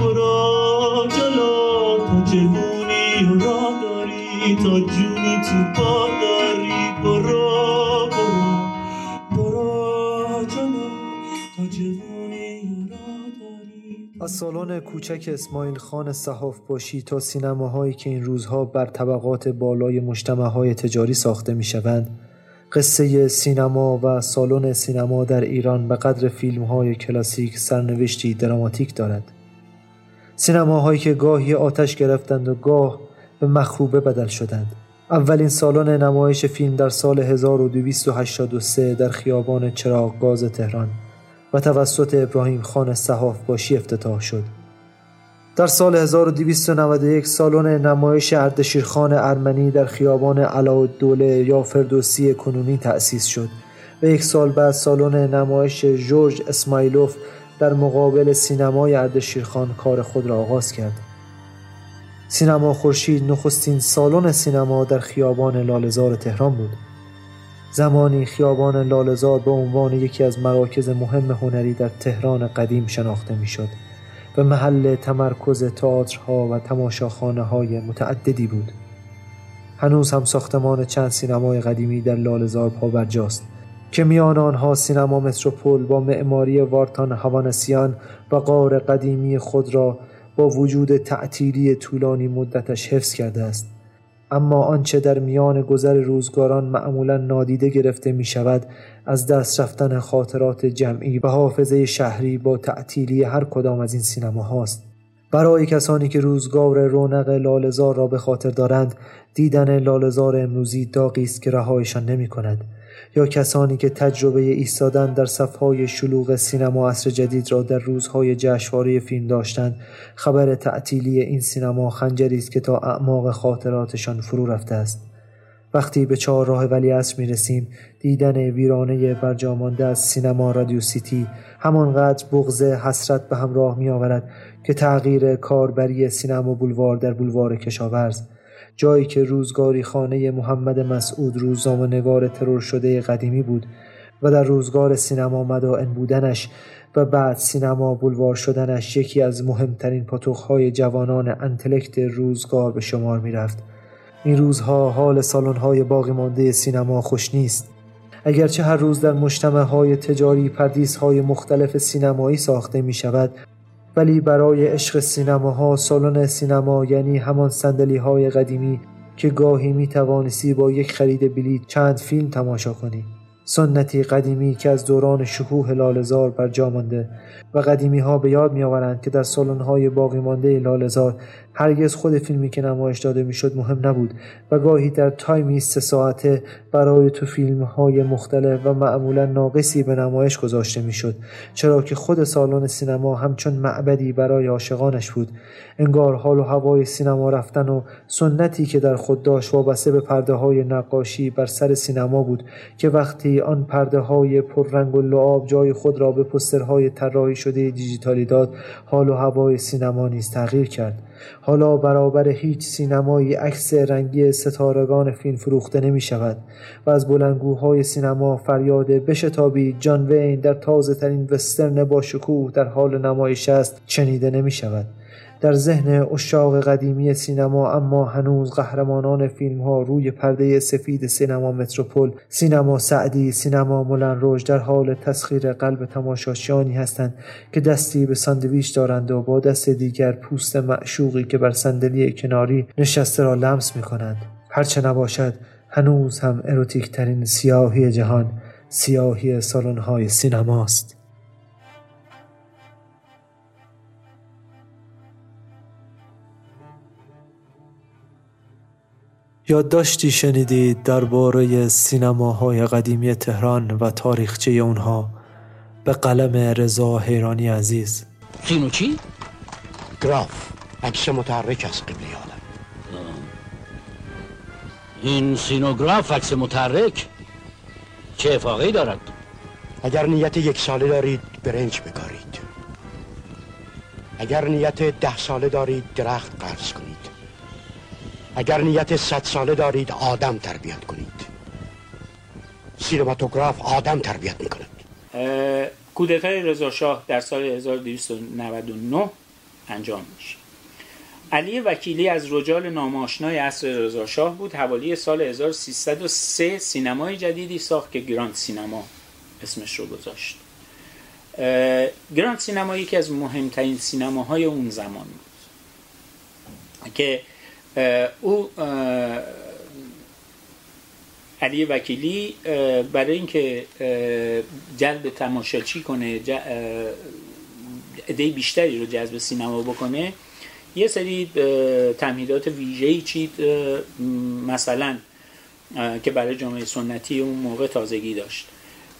برو جلو تا جوونی یا را داری، تا جونی تو پا داری، برو برو برو جلو تا جوونی یا را داری. از سالن کوچک اسماعیل خان صحاف‌پاشی تا سینماهایی که این روزها بر طبقات بالای مجتمع‌های تجاری ساخته می‌شوند، قصه سینما و سالن سینما در ایران به قدر فیلم‌های کلاسیک سرنوشتی دراماتیک دارد. سینماهایی که گاهی آتش گرفتند و گاه به مخروبه بدل شدند. اولین سالن نمایش فیلم در سال هزار و دویست و هشتاد و سه در خیابان چراغ‌گاز تهران و توسط ابراهیم خان صحاف‌پاشی افتتاح شد. در سال هزار و دویست و نود و یک سالن نمایش اردشیرخان ارمنی در خیابان علاءالدوله یا فردوسی کنونی تأسیس شد و یک سال بعد سالن نمایش جورج اسمایلوف در مقابل سینمای اردشیرخان کار خود را آغاز کرد. سینما خورشید نخستین سالن سینما در خیابان لالهزار تهران بود. زمانی خیابان لالهزار به عنوان یکی از مراکز مهم هنری در تهران قدیم شناخته می‌شد و محل تمرکز تئاترها و تماشاخانه‌های متعددی بود. هنوز هم ساختمان چند سینمای قدیمی در لالهزار پابرجاست که میان آنها سینما متروپول با معماری وارتان هوانسیان و غار قدیمی خود را با وجود تعطیلی طولانی مدتش حفظ کرده است. اما آنچه در میان گذر روزگاران معمولاً نادیده گرفته می شود، از دست رفتن خاطرات جمعی و حافظه شهری با تعطیلی هر کدام از این سینما هاست. برای کسانی که روزگار رونق لالهزار را به خاطر دارند، دیدن لالهزار امروزی داغی است که رهایشان نمی کند. یا کسانی که تجربه ایستادن در صفهای شلوغ سینما عصر جدید را در روزهای جشنواره فیلم داشتند، خبر تعطیلی این سینما خنجری است که تا اعماق خاطراتشان فرو رفته است. وقتی به چهارراه ولیعصر می‌رسیم، دیدن ویرانه برجامانده از سینما رادیو سیتی همانقدر بغض حسرت به همراه می‌آورد که تغییر کاربری سینما بلوار در بلوار کشاورز، جایی که روزگاری خانه محمد مسعود روزنامه‌نگار ترور شده قدیمی بود و در روزگار سینما مدائن بودنش و بعد سینما بلوار شدنش یکی از مهمترین پاتوق‌های جوانان انتلکت روزگار به شمار می‌رفت. این روزها حال سالن‌های باقی مانده سینما خوش نیست. اگرچه هر روز در مجتمع‌های تجاری پردیس‌های مختلف سینمایی ساخته می‌شود، ولی برای عشق سینماها سالن سینما یعنی همان صندلی‌های قدیمی که گاهی می‌توانستی با یک خرید بلیط چند فیلم تماشا کنی، سنتی قدیمی که از دوران شکوه لالهزار برجا مانده و قدیمی‌ها به یاد می‌آورند که در سالن‌های باقی مانده لالهزار هرگز خود فیلمی که نمایش داده می‌شد مهم نبود و گاهی در تایمی سه ساعته برای تو فیلم‌های مختلف و معمولاً ناقصی به نمایش گذاشته می‌شد، چرا که خود سالن سینما همچون معبدی برای عاشقانش بود. انگار حال و هوای سینما رفتن و سنتی که در خود داشت وابسته به پرده‌های نقاشی بر سر سینما بود که وقتی آن پرده‌های پررنگ و لعاب جای خود را به پوسترهای طراحی شده دیجیتالی داد، حال و هوای سینما نیز تغییر کرد. حالا برابر هیچ سینمایی عکس رنگی ستارگان فیلم فروخته نمی شود و از بلندگوهای سینما فریاد بشتابی جان وین در تازه ترین وسترن با شکوه در حال نمایش است چنیده نمی شود. در ذهن عشاق قدیمی سینما اما هنوز قهرمانان فیلم ها روی پرده سفید سینما متروپول، سینما سعدی، سینما مولنروژ در حال تسخیر قلب تماشاچیانی هستند که دستی به ساندویچ دارند و با دست دیگر پوست معشوقی که بر صندلی کناری نشسته را لمس می‌کنند. هرچه نباشد هنوز هم اروتیک ترین سیاهی جهان سیاهی سالن‌های سینماست. یادداشتی شنیدید درباره سینماهای قدیمی تهران و تاریخچه اونها به قلم رضا حیرانی عزیز. سینو چی؟ گراف عکس متحرک از قبل عالم. این سینوگراف عکس متحرک چه افاقی دارد؟ اگر نیت یک ساله دارید برنج بکارید، اگر نیت ده ساله دارید درخت قرض کنید، اگر نیت صد ساله دارید آدم تربیت کنید. سینماتوگراف آدم تربیت میکند. کودتای رضا شاه در سال هزار و دویست و نود و نه انجام میشه. علی وکیلی از رجال ناماشنای عصر رضا شاه بود. حوالی سال هزار و سیصد و سه سینمای جدیدی ساخت که گراند سینما اسمش رو گذاشت. گراند سینما یکی از مهمترین سینماهای اون زمان بود که او علی وکیلی برای اینکه جلب تماشاچی کنه، عده بیشتری رو جذب سینما بکنه، یه سری تمهیدات ویژه‌ای چید، مثلا که برای جامعه سنتی اون موقع تازگی داشت.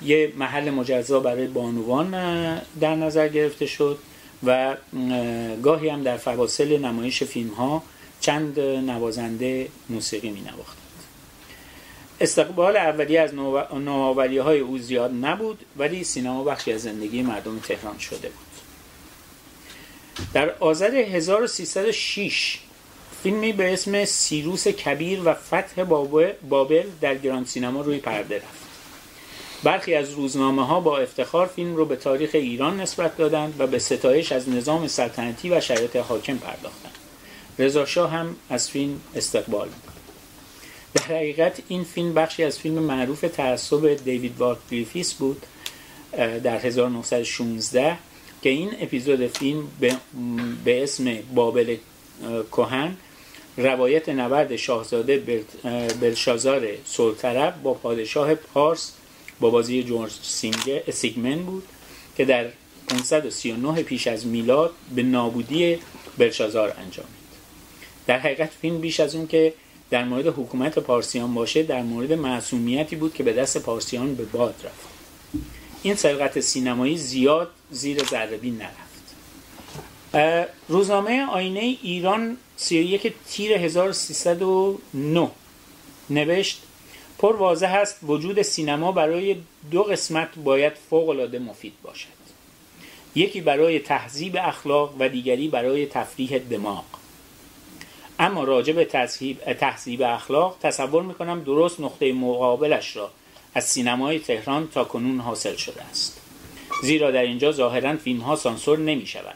یه محل مجزا برای بانوان در نظر گرفته شد و گاهی هم در فواصل نمایش فیلم‌ها چند نوازنده موسیقی می نواختند. استقبال اولیه از نوآوری‌های او زیاد نبود، ولی سینما بخشی از زندگی مردم تهران شده بود. در آذر هزار و سیصد و شش فیلمی به اسم سیروس کبیر و فتح بابل در گراند سینما روی پرده رفت. برخی از روزنامه‌ها با افتخار فیلم رو به تاریخ ایران نسبت دادند و به ستایش از نظام سلطنتی و شرایط حاکم پرداختند. رضا شاه هم از فیلم استقبال کرد. در حقیقت این فیلم بخشی از فیلم معروف تعصب دیوید وارکلیفیس بود در هزار و نهصد و شانزده که این اپیزود فیلم به, به اسم بابل کهن روایت نبرد شاهزاده بلشازار سلطرب با پادشاه پارس با بازی جورج سیگمن بود که در پانصد و سی و نه پیش از میلاد به نابودی بلشازار انجامید. در حقیقت فیلم بیش از اون که در مورد حکومت پارسیان باشه، در مورد معصومیتی بود که به دست پارسیان به باد رفت. این سرقت سینمایی زیاد زیر ذره‌بین نرفت. روزنامه آینه ایران سی و یک تیر هزار و سیصد و نه نوشت: پر واضح است وجود سینما برای دو قسمت باید فوق‌العاده مفید باشد، یکی برای تهذیب اخلاق و دیگری برای تفریح دماغ. اما راجع به تهذیب اخلاق تصور میکنم درست نقطه مقابلش را از سینمای تهران تا کنون حاصل شده است، زیرا در اینجا ظاهرا فیلم ها سانسور نمی شوند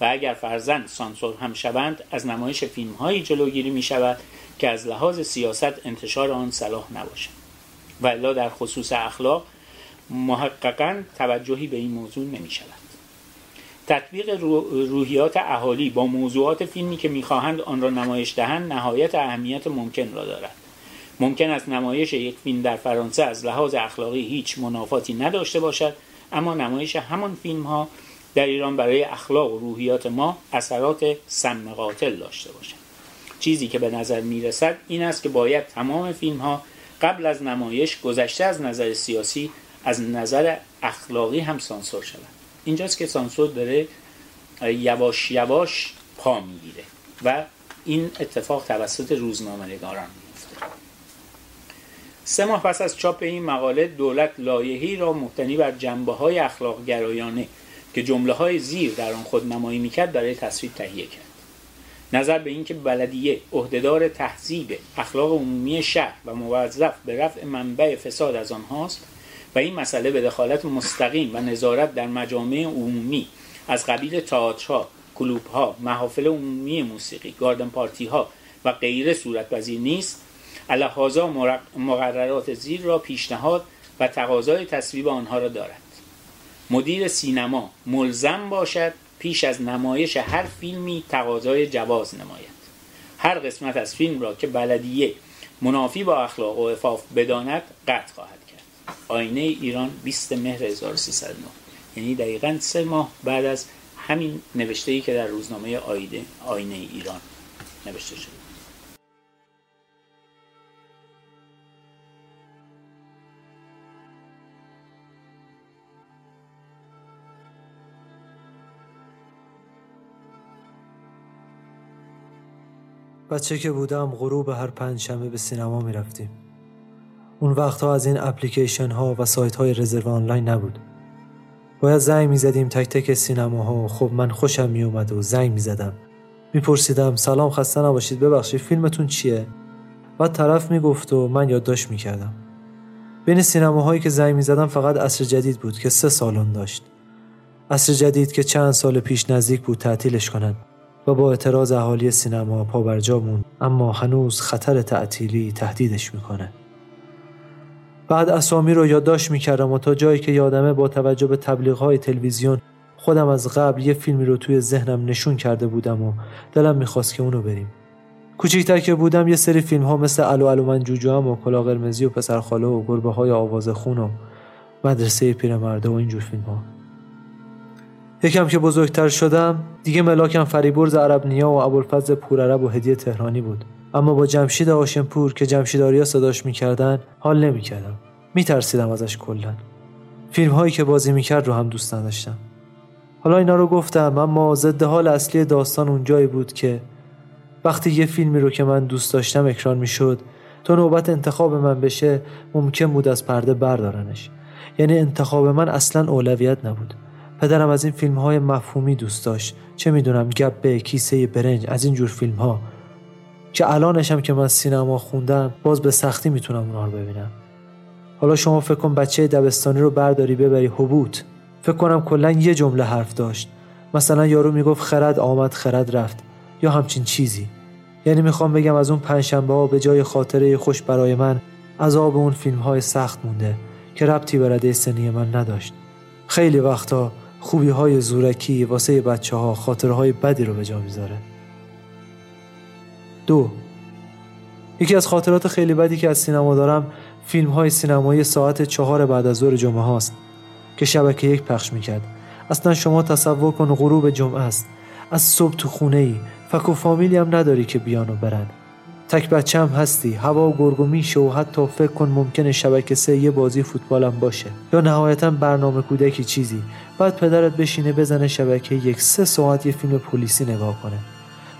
و اگر فرضاً سانسور هم شوند از نمایش فیلم هایی جلوگیری می شود که از لحاظ سیاست انتشار آن صلاح نباشد. والا در خصوص اخلاق محققاً توجهی به این موضوع نمی شود. تطبیق روحیات اهالی با موضوعات فیلمی که می‌خواهند آن را نمایش دهند نهایت اهمیت ممکن را دارد. ممکن است نمایش یک فیلم در فرانسه از لحاظ اخلاقی هیچ منافاتی نداشته باشد، اما نمایش همان فیلم‌ها در ایران برای اخلاق و روحیات ما اثرات سم قاتل داشته باشد. چیزی که به نظر می‌رسد این است که باید تمام فیلم‌ها قبل از نمایش گذشته از نظر سیاسی از نظر اخلاقی هم سانسور شوند. اینجاست که سانسور داره یواش یواش پا میگیره و این اتفاق توسط روزنامه‌نگاران میفته. سه ماه پس از چاپ این مقاله دولت لایحه‌ای را مبتنی بر جنبه‌های اخلاق گرایانه که جمله‌های زیر در آن خودنمایی میکرد برای تصویب تهیه کرد. نظر به اینکه بلدیه عهدهدار تهذیب اخلاق عمومی شهر و موظف به رفع منبع فساد از آنهاست و این مسئله به دخالت مستقیم و نظارت در مجامع عمومی از قبیل تئاترها، کلوب ها، محافل عمومی موسیقی، گاردن پارتی ها و غیره صورت پذیر نیست، الهازا مقررات زیر را پیشنهاد و تقاضای تصویب آنها را دارد. مدیر سینما ملزم باشد پیش از نمایش هر فیلمی تقاضای جواز نماید. هر قسمت از فیلم را که بلدیه منافی با اخلاق و عفاف بداند قطع خواهد کرد. آینه ایران بیستم مهر هزار و سیصد و نه، یعنی دقیقاً سه ماه بعد از همین نوشته‌ای که در روزنامه آینه آینه ایران نوشته شد. بچه که بودم غروب هر پنج شنبه به سینما می رفتیم. اون وقتها از این اپلیکیشن ها و سایت های رزرو آنلاین نبود. باید زنگ می زدیم تک تک سینما ها. خب من خوشم می اومد و زنگ می زدم. می پرسیدم سلام، خسته نباشید، ببخشید فیلمتون چیه؟ بعد طرف می گفت و من یادداشت می کردم. بین سینما هایی که زنگ می زدم فقط عصر جدید بود که سه سالن داشت. عصر جدید که چند سال پیش نزدیک بود تعطیلش کنند و با اعتراض اهالی سینما پا بر جا موند، اما هنوز خطر تعطیلی تهدیدش میکنه. بعد اسامی رو یادداشت میکردم و تا جایی که یادمه با توجه به تبلیغ‌های تلویزیون خودم از قبل یه فیلمی رو توی ذهنم نشون کرده بودم و دلم میخواست که اونو بریم. کوچیک‌تر که بودم یه سری فیلم‌ها مثل الو الو من جوجوام و کلاه قرمزی و پسرخاله و گربه‌های آوازخون و مدرسه پیرمرده و اینجور فیلم‌ها. یکم که بزرگتر شدم دیگه ملاکم فریبرز عربنیا و ابوالفضل پورعرب و هدیه تهرانی بود، اما با جمشید هاشمپور که جمشیداریا صداش میکردن حال نمیکردم. میترسیدم ازش. کلا فیلم هایی که بازی میکرد رو هم دوست نداشتم. حالا اینا رو گفتم، اما ضد حال اصلی داستان اونجایی بود که وقتی یه فیلمی رو که من دوست داشتم اکران میشد تا نوبت انتخاب من بشه ممکن بود از پرده بردارنش. یعنی انتخاب من اصلا اولویت نبود. پدرم از این فیلم‌های مفهومی دوست داشت، چه میدونم گپ به کیسه برنج، از این جور فیلم‌ها که الانشم که من سینما خوندم باز به سختی میتونم اونها رو ببینم. حالا شما فکر کن بچه دبستانی رو برداری ببری حبوط. فکر کنم کلا یه جمله حرف داشت، مثلا یارو میگفت خرد آمد خرد رفت یا همچین چیزی. یعنی میخوام بگم از اون پنجشنبه‌ها به جای خاطره خوش برای من عذاب اون فیلم‌های سخت مونده که ربطی به رده سنی من نداشت. خیلی وقتا خوبی‌های زورکی واسه بچه‌ها خاطره‌های بدی رو به جا می‌ذاره. دو یکی از خاطرات خیلی بدی که از سینما دارم فیلم‌های سینمایی ساعت چهار بعد از ظهر جمعه هاست که شبکه یک پخش می‌کرد. اصلا شما تصور کن غروب جمعه است، از صبح تو خونه‌ای، فک و فامیلی هم نداری که بیان و برن، تک بچه‌م هستی، هوا و گرگ و میشه و حتی فکر کن ممکنه شبکه سه یه بازی فوتبال هم باشه یا نهایتا برنامه کودکی چیزی. بعد پدرت بشینه بزنه شبکه یک سه ساعت یه فیلم پلیسی نگاه کنه،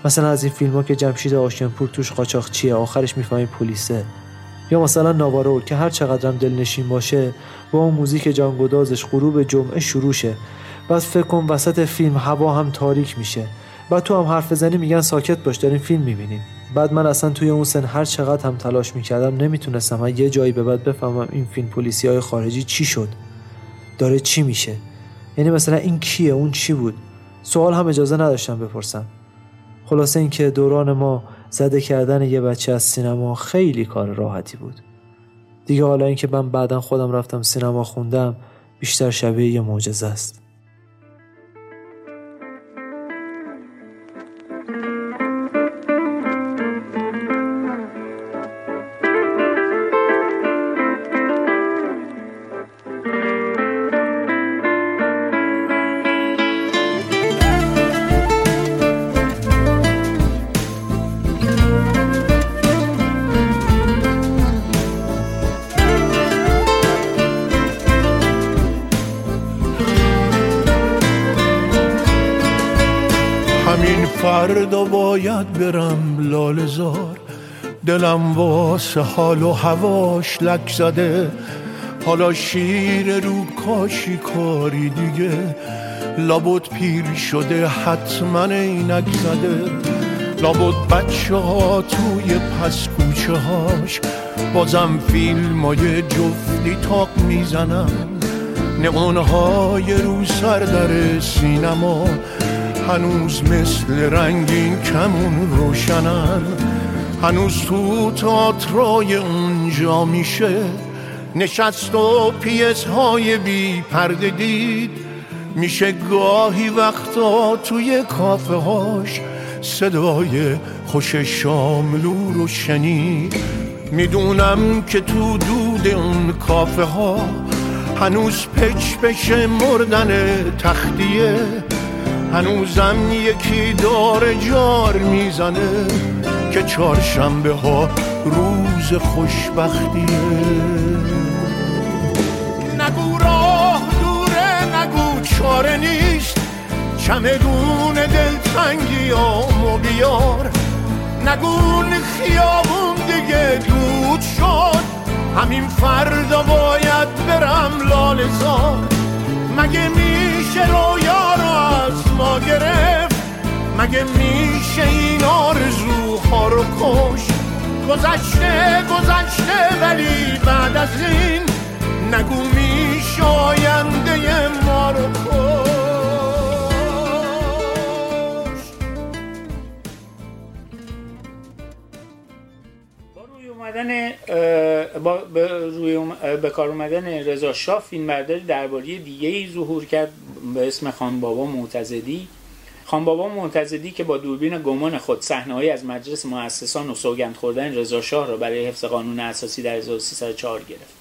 مثلا از این فیلم‌ها که جمشید هاشمپور توش قاچاقچیه آخرش میفهمی پلیسه، یا مثلا ناوارو که هر چقدرم دلنشین باشه با اون موزیک جانگودازش غروب جمعه شروع شه. بعد فکر کن وسط فیلم هوا هم تاریک میشه، بعد تو هم حرف زنی میگن ساکت باش دارین فیلم میبینین. بعد من اصلا توی اون سن هر چقدر هم تلاش میکردم نمیتونستم یه جایی به بعد بفهمم این فیلم پلیسی‌های خارجی چی شد، داره چی میشه، یعنی مثلا این کیه اون چی بود، سوال هم اجازه نداشتم بپرسم. خلاصه این که دوران ما زده کردن یه بچه از سینما خیلی کار راحتی بود دیگه. حالا این که من بعداً خودم رفتم سینما خوندم بیشتر شبیه یه معجزه است. فردا باید برم لالهزار، دلم واسه حال و هواش لک زده. حالا شیر رو کاشی کاری دیگه، لابد پیر شده حتما عینک زده. لابد بچه ها توی پس کوچه هاش بازم فیلمای جفتی تاق میزنن، نئونهای رو سر در سینما هنوز مثل رنگین کمون روشنن، هنوز تو تئاترای اونجا میشه نشست و پیس‌های بی پرده دید. میشه گاهی وقتا توی کافه هاش صدای خوش شاملو رو شنید. میدونم که تو دود اون کافه ها هنوز پچ بشه مردن تختیه، هنوزم یکی داره جار میزنه که چهارشنبه ها روز خوشبختیه. نگو راه دوره، نگو چاره نیست، چمدون دلتنگی آمو بیار، نگو خیابون دیگه دود شد، همین فردا باید برم لالهزار. مگه میشه رویا رو از ما گرفت؟ مگه میشه این آرزوها رو کش؟ گذشته گذشته ولی بعد از این نگو میشه آینده ما رو کش. با به کار اومدن رضا شاه فیلمبرداری درباره دیگه‌ای ظهور کرد به اسم خان بابا معتزدی. خان بابا معتزدی که با دوربین گمان خود صحنه‌ای از مجلس مؤسسان و سوگند خوردن رضا شاه را برای حفظ قانون اساسی در هزار و سیصد و چهار گرفت.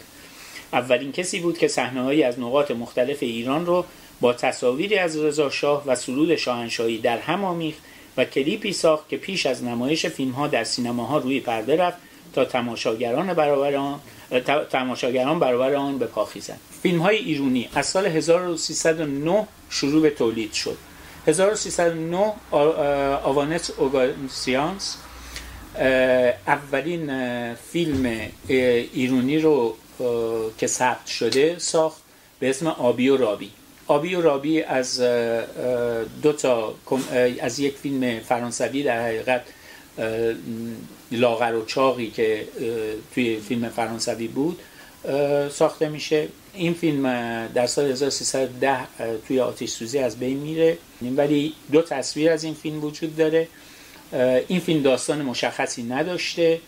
اولین کسی بود که صحنه‌هایی از نقاط مختلف ایران را با تصاویری از رضا شاه و سرود شاهنشاهی در هم آمیخت و کلیپی ساخت که پیش از نمایش فیلم‌ها در سینماها روی پرده رفت تا تماشاگران برابر آن تماشاگران برابر آن به پا خیزند. فیلم‌های ایرانی از سال هزار و سیصد و نه شروع به تولید شد. هزار و سیصد و نه اوانس اوگانسیانس اولین فیلم ایرانی رو که ثبت شده ساخت به اسم آبی و رابی. آبی و رابی از دو تا از یک فیلم فرانسوی در حقیقت لاغر و چاقی که توی فیلم فرانسوی بود ساخته میشه. این فیلم در سال هزار و سیصد و ده توی آتش سوزی از بین میره، ولی دو تصویر از این فیلم وجود داره. این فیلم داستان مشخصی نداشته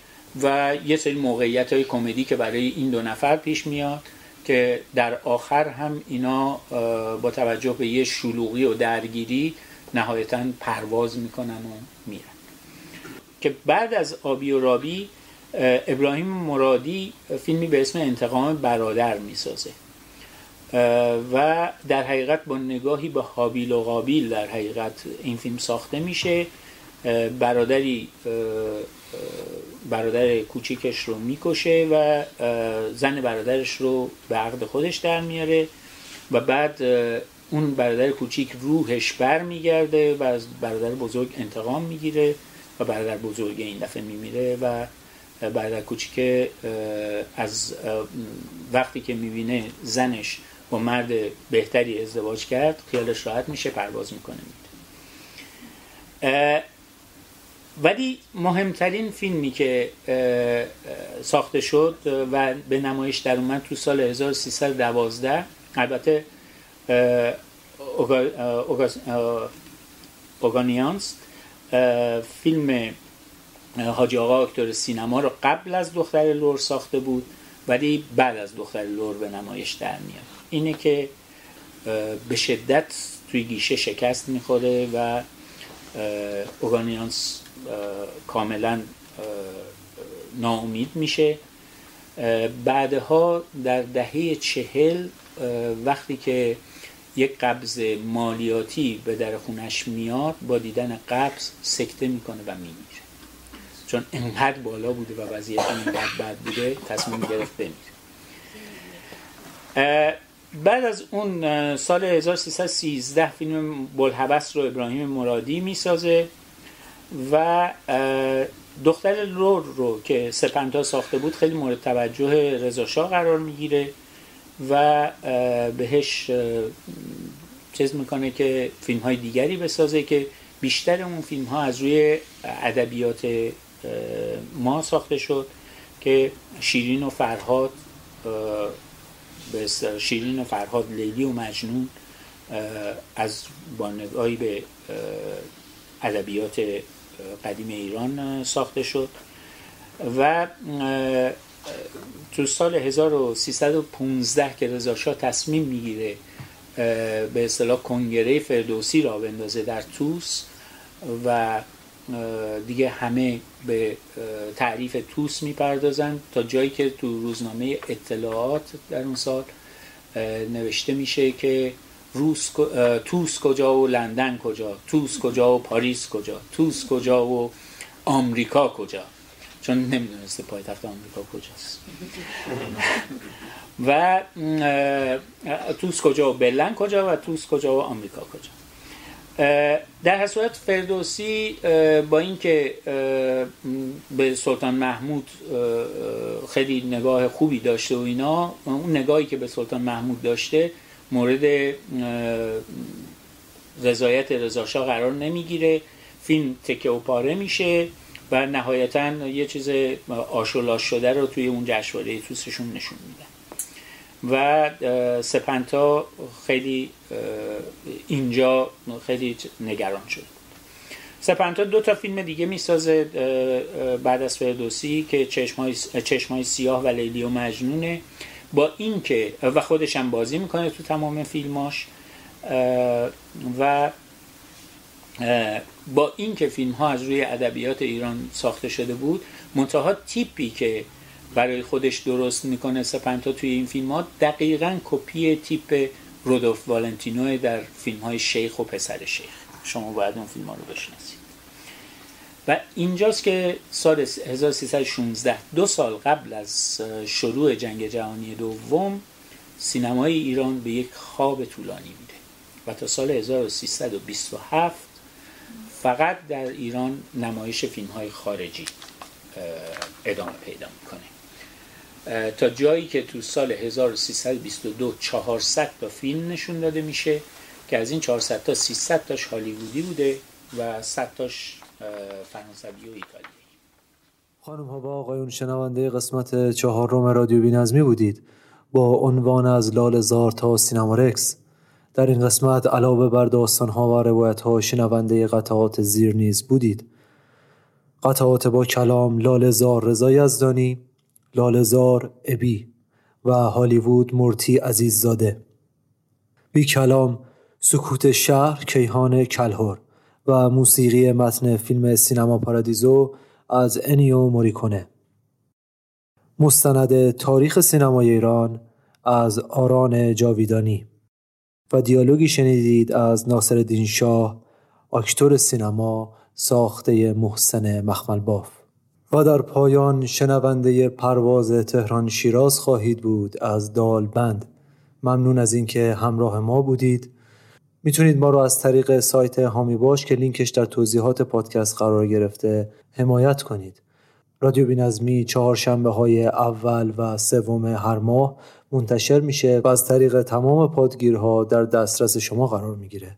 و یه سری موقعیت‌های کمدی که برای این دو نفر پیش میاد که در آخر هم اینا با توجه به یه شلوغی و درگیری نهایتاً پرواز میکنن و میرن. که بعد از آبی و رابی ابراهیم مرادی فیلمی به اسم انتقام برادر میسازه و در حقیقت با نگاهی به هابیل و قابیل در حقیقت این فیلم ساخته میشه. برادری برادر کوچیکش رو میکشه و زن برادرش رو به عقد خودش در میاره و بعد اون برادر کوچیک روحش بر میگرده و از برادر بزرگ انتقام میگیره و برادر بزرگ این دفعه میمیره و برادر کوچیک از وقتی که میبینه زنش با مرد بهتری ازدواج کرد خیالش راحت میشه، پرواز میکنه میده. ولی مهمترین فیلمی که ساخته شد و به نمایش در اومد تو سال هزار و سیصد و دوازده، البته اوگانیانس فیلم حاجی آقا اکتور سینما رو قبل از دختر لور ساخته بود ولی بعد از دختر لور به نمایش در میاد. اینه که به شدت توی گیشه شکست میخوره و اوگانیانس کاملا ناامید میشه. بعدها در دهه چهل وقتی که یک قبض مالیاتی به در خونش میاد با دیدن قبض سکته میکنه و میمیره، چون انقدر بالا بوده و وضعیت انقدر بد بوده تصمیم گرفت بمیره. بعد از اون سال هزار و سیصد و سیزده فیلم بلحبس رو ابراهیم مرادی میسازه و دختر لور رو که سپنتا ساخته بود خیلی مورد توجه رضا شاه قرار میگیره و بهش چیز میکنه که فیلم های دیگری بسازه که بیشتر اون فیلم ها از روی ادبیات ما ساخته شد که شیرین و فرهاد شیرین و فرهاد لیلی و مجنون از با نگاهی به ادبیات قدیم ایران ساخته شد و تو سال هزار و سیصد و پانزده که رضا شاه تصمیم میگیره به اصطلاح کنگره فردوسی را بندازه در توس و دیگه همه به تعریف توس میپردازن، تا جایی که تو روزنامه اطلاعات در اون سال نوشته میشه که روس توس کجا و لندن کجا، توس کجا و پاریس کجا، توس کجا و آمریکا کجا، چون نمیدونسته پایتخت آمریکا کجاست و توس کجا و برلین کجا و توس کجا و آمریکا کجا. در هر صورت فردوسی با اینکه به سلطان محمود خیلی نگاه خوبی داشته و اینا، اون نگاهی که به سلطان محمود داشته مورد رضایت رضا شاه قرار نمیگیره. فیلم تکه و پاره میشه و نهایتاً یه چیز آشولاش شده رو توی اون جشنواره توسشون نشون میدن و سپنتا خیلی اینجا خیلی نگران شد. سپنتا دو تا فیلم دیگه میسازه بعد از فردوسی که چشمای چشمای سیاه و لیلی و مجنونه، با این که و خودش هم بازی میکنه تو تمام فیلماش و با این که فیلم ها از روی ادبیات ایران ساخته شده بود، منتها تیپی که برای خودش درست میکنه سپنتا توی این فیلم ها دقیقاً کپی تیپ رودولف والنتینو در فیلم های شیخ و پسر شیخ. شما باید اون فیلم ها رو بشناسید. و اینجاست که سال هزار و سیصد و شانزده، دو سال قبل از شروع جنگ جهانی دوم، سینمای ایران به یک خواب طولانی میره و تا سال هزار و سیصد و بیست و هفت فقط در ایران نمایش فیلم های خارجی ادامه پیدا میکنه، تا جایی که تو سال هزار و سیصد و بیست و دو چهارصد تا فیلم نشون داده میشه که از این چهارصد تا سیصد تاش هالیوودی بوده و صد تاش فرانسوی و ایتالیایی. خانم ها و آقایون، شنونده قسمت چهارم رادیو بینظمی بودید با عنوان از لالهزار تا سینما رکس. در این قسمت علاوه بر داستان ها و روایت ها، شنونده قطعات زیر نیز بودید. قطعات با کلام: لالهزار رضا یزدانی، لالهزار ابی و هالیوود مرتی عزیززاده، بی کلام سکوت شهر کیهان کلهر و موسیقی متن فیلم سینما پارادیزو از انیو موریکونه. مستند تاریخ سینمای ایران از آران جاویدانی و دیالوگی شنیدید از ناصرالدین شاه، اکتور سینما، ساخته محسن مخملباف. و در پایان شنونده پرواز تهران شیراز خواهید بود از دالبند. ممنون از اینکه همراه ما بودید. میتونید ما رو از طریق سایت هامی باش که لینکش در توضیحات پادکست قرار گرفته حمایت کنید. رادیو بینظمی چهارشنبه‌های اول و سوم هر ماه منتشر میشه و از طریق تمام پادگیرها در دسترس شما قرار میگیره.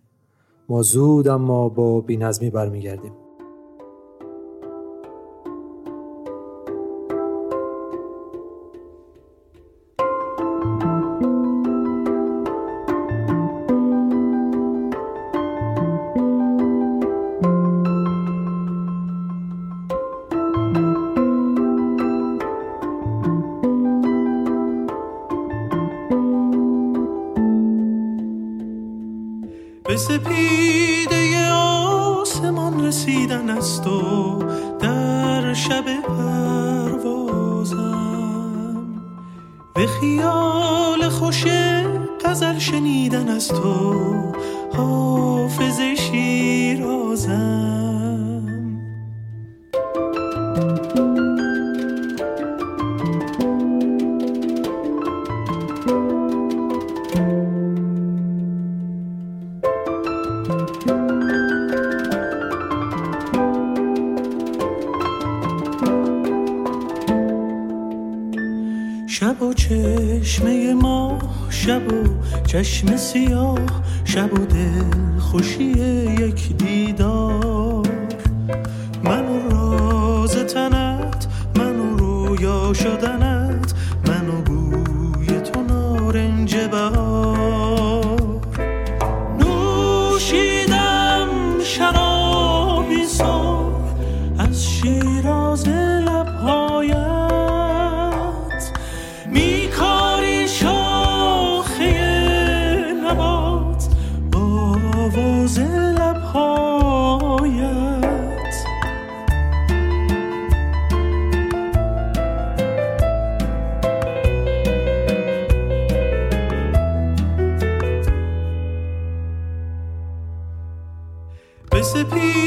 ما زود اما با بینظمی برمیگردیم. شب و چشمه ما، شب و چشم سیاه، شب و دل خوشی یک دیدار، من و راز تنت، من و رویا شدنت، من و بوی تو نارنج بهار،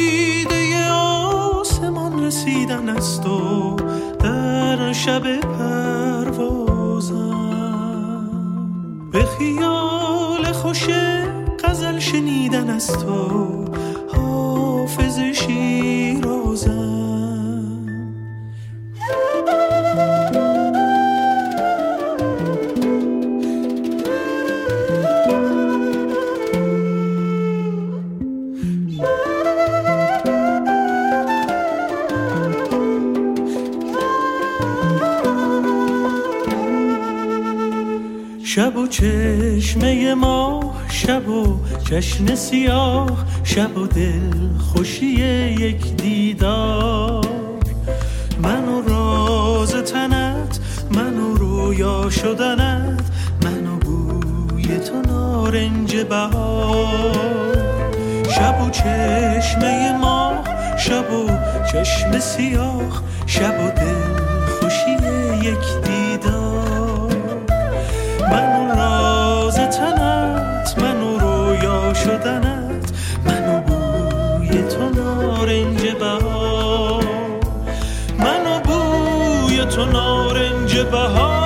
دیده آسمان رسیدن است و در شب پروازم به خیال خوش غزل شنیدن است و حافظ شیرازم. شب و چشمه ماه، شب و چشم سیاه، شب و دل خوشی یک دیدار، من و راز تنت، من و رویا شدنت، من و بوی تو نارنج بهار. شب و چشمه ماه، شب و چشم سیاه، شب و دل خوشی یک دیدار، من و راز تنت، من و رویا شدنت، من و بوی تو نارنج بهار، من و بوی تو نارنج بهار.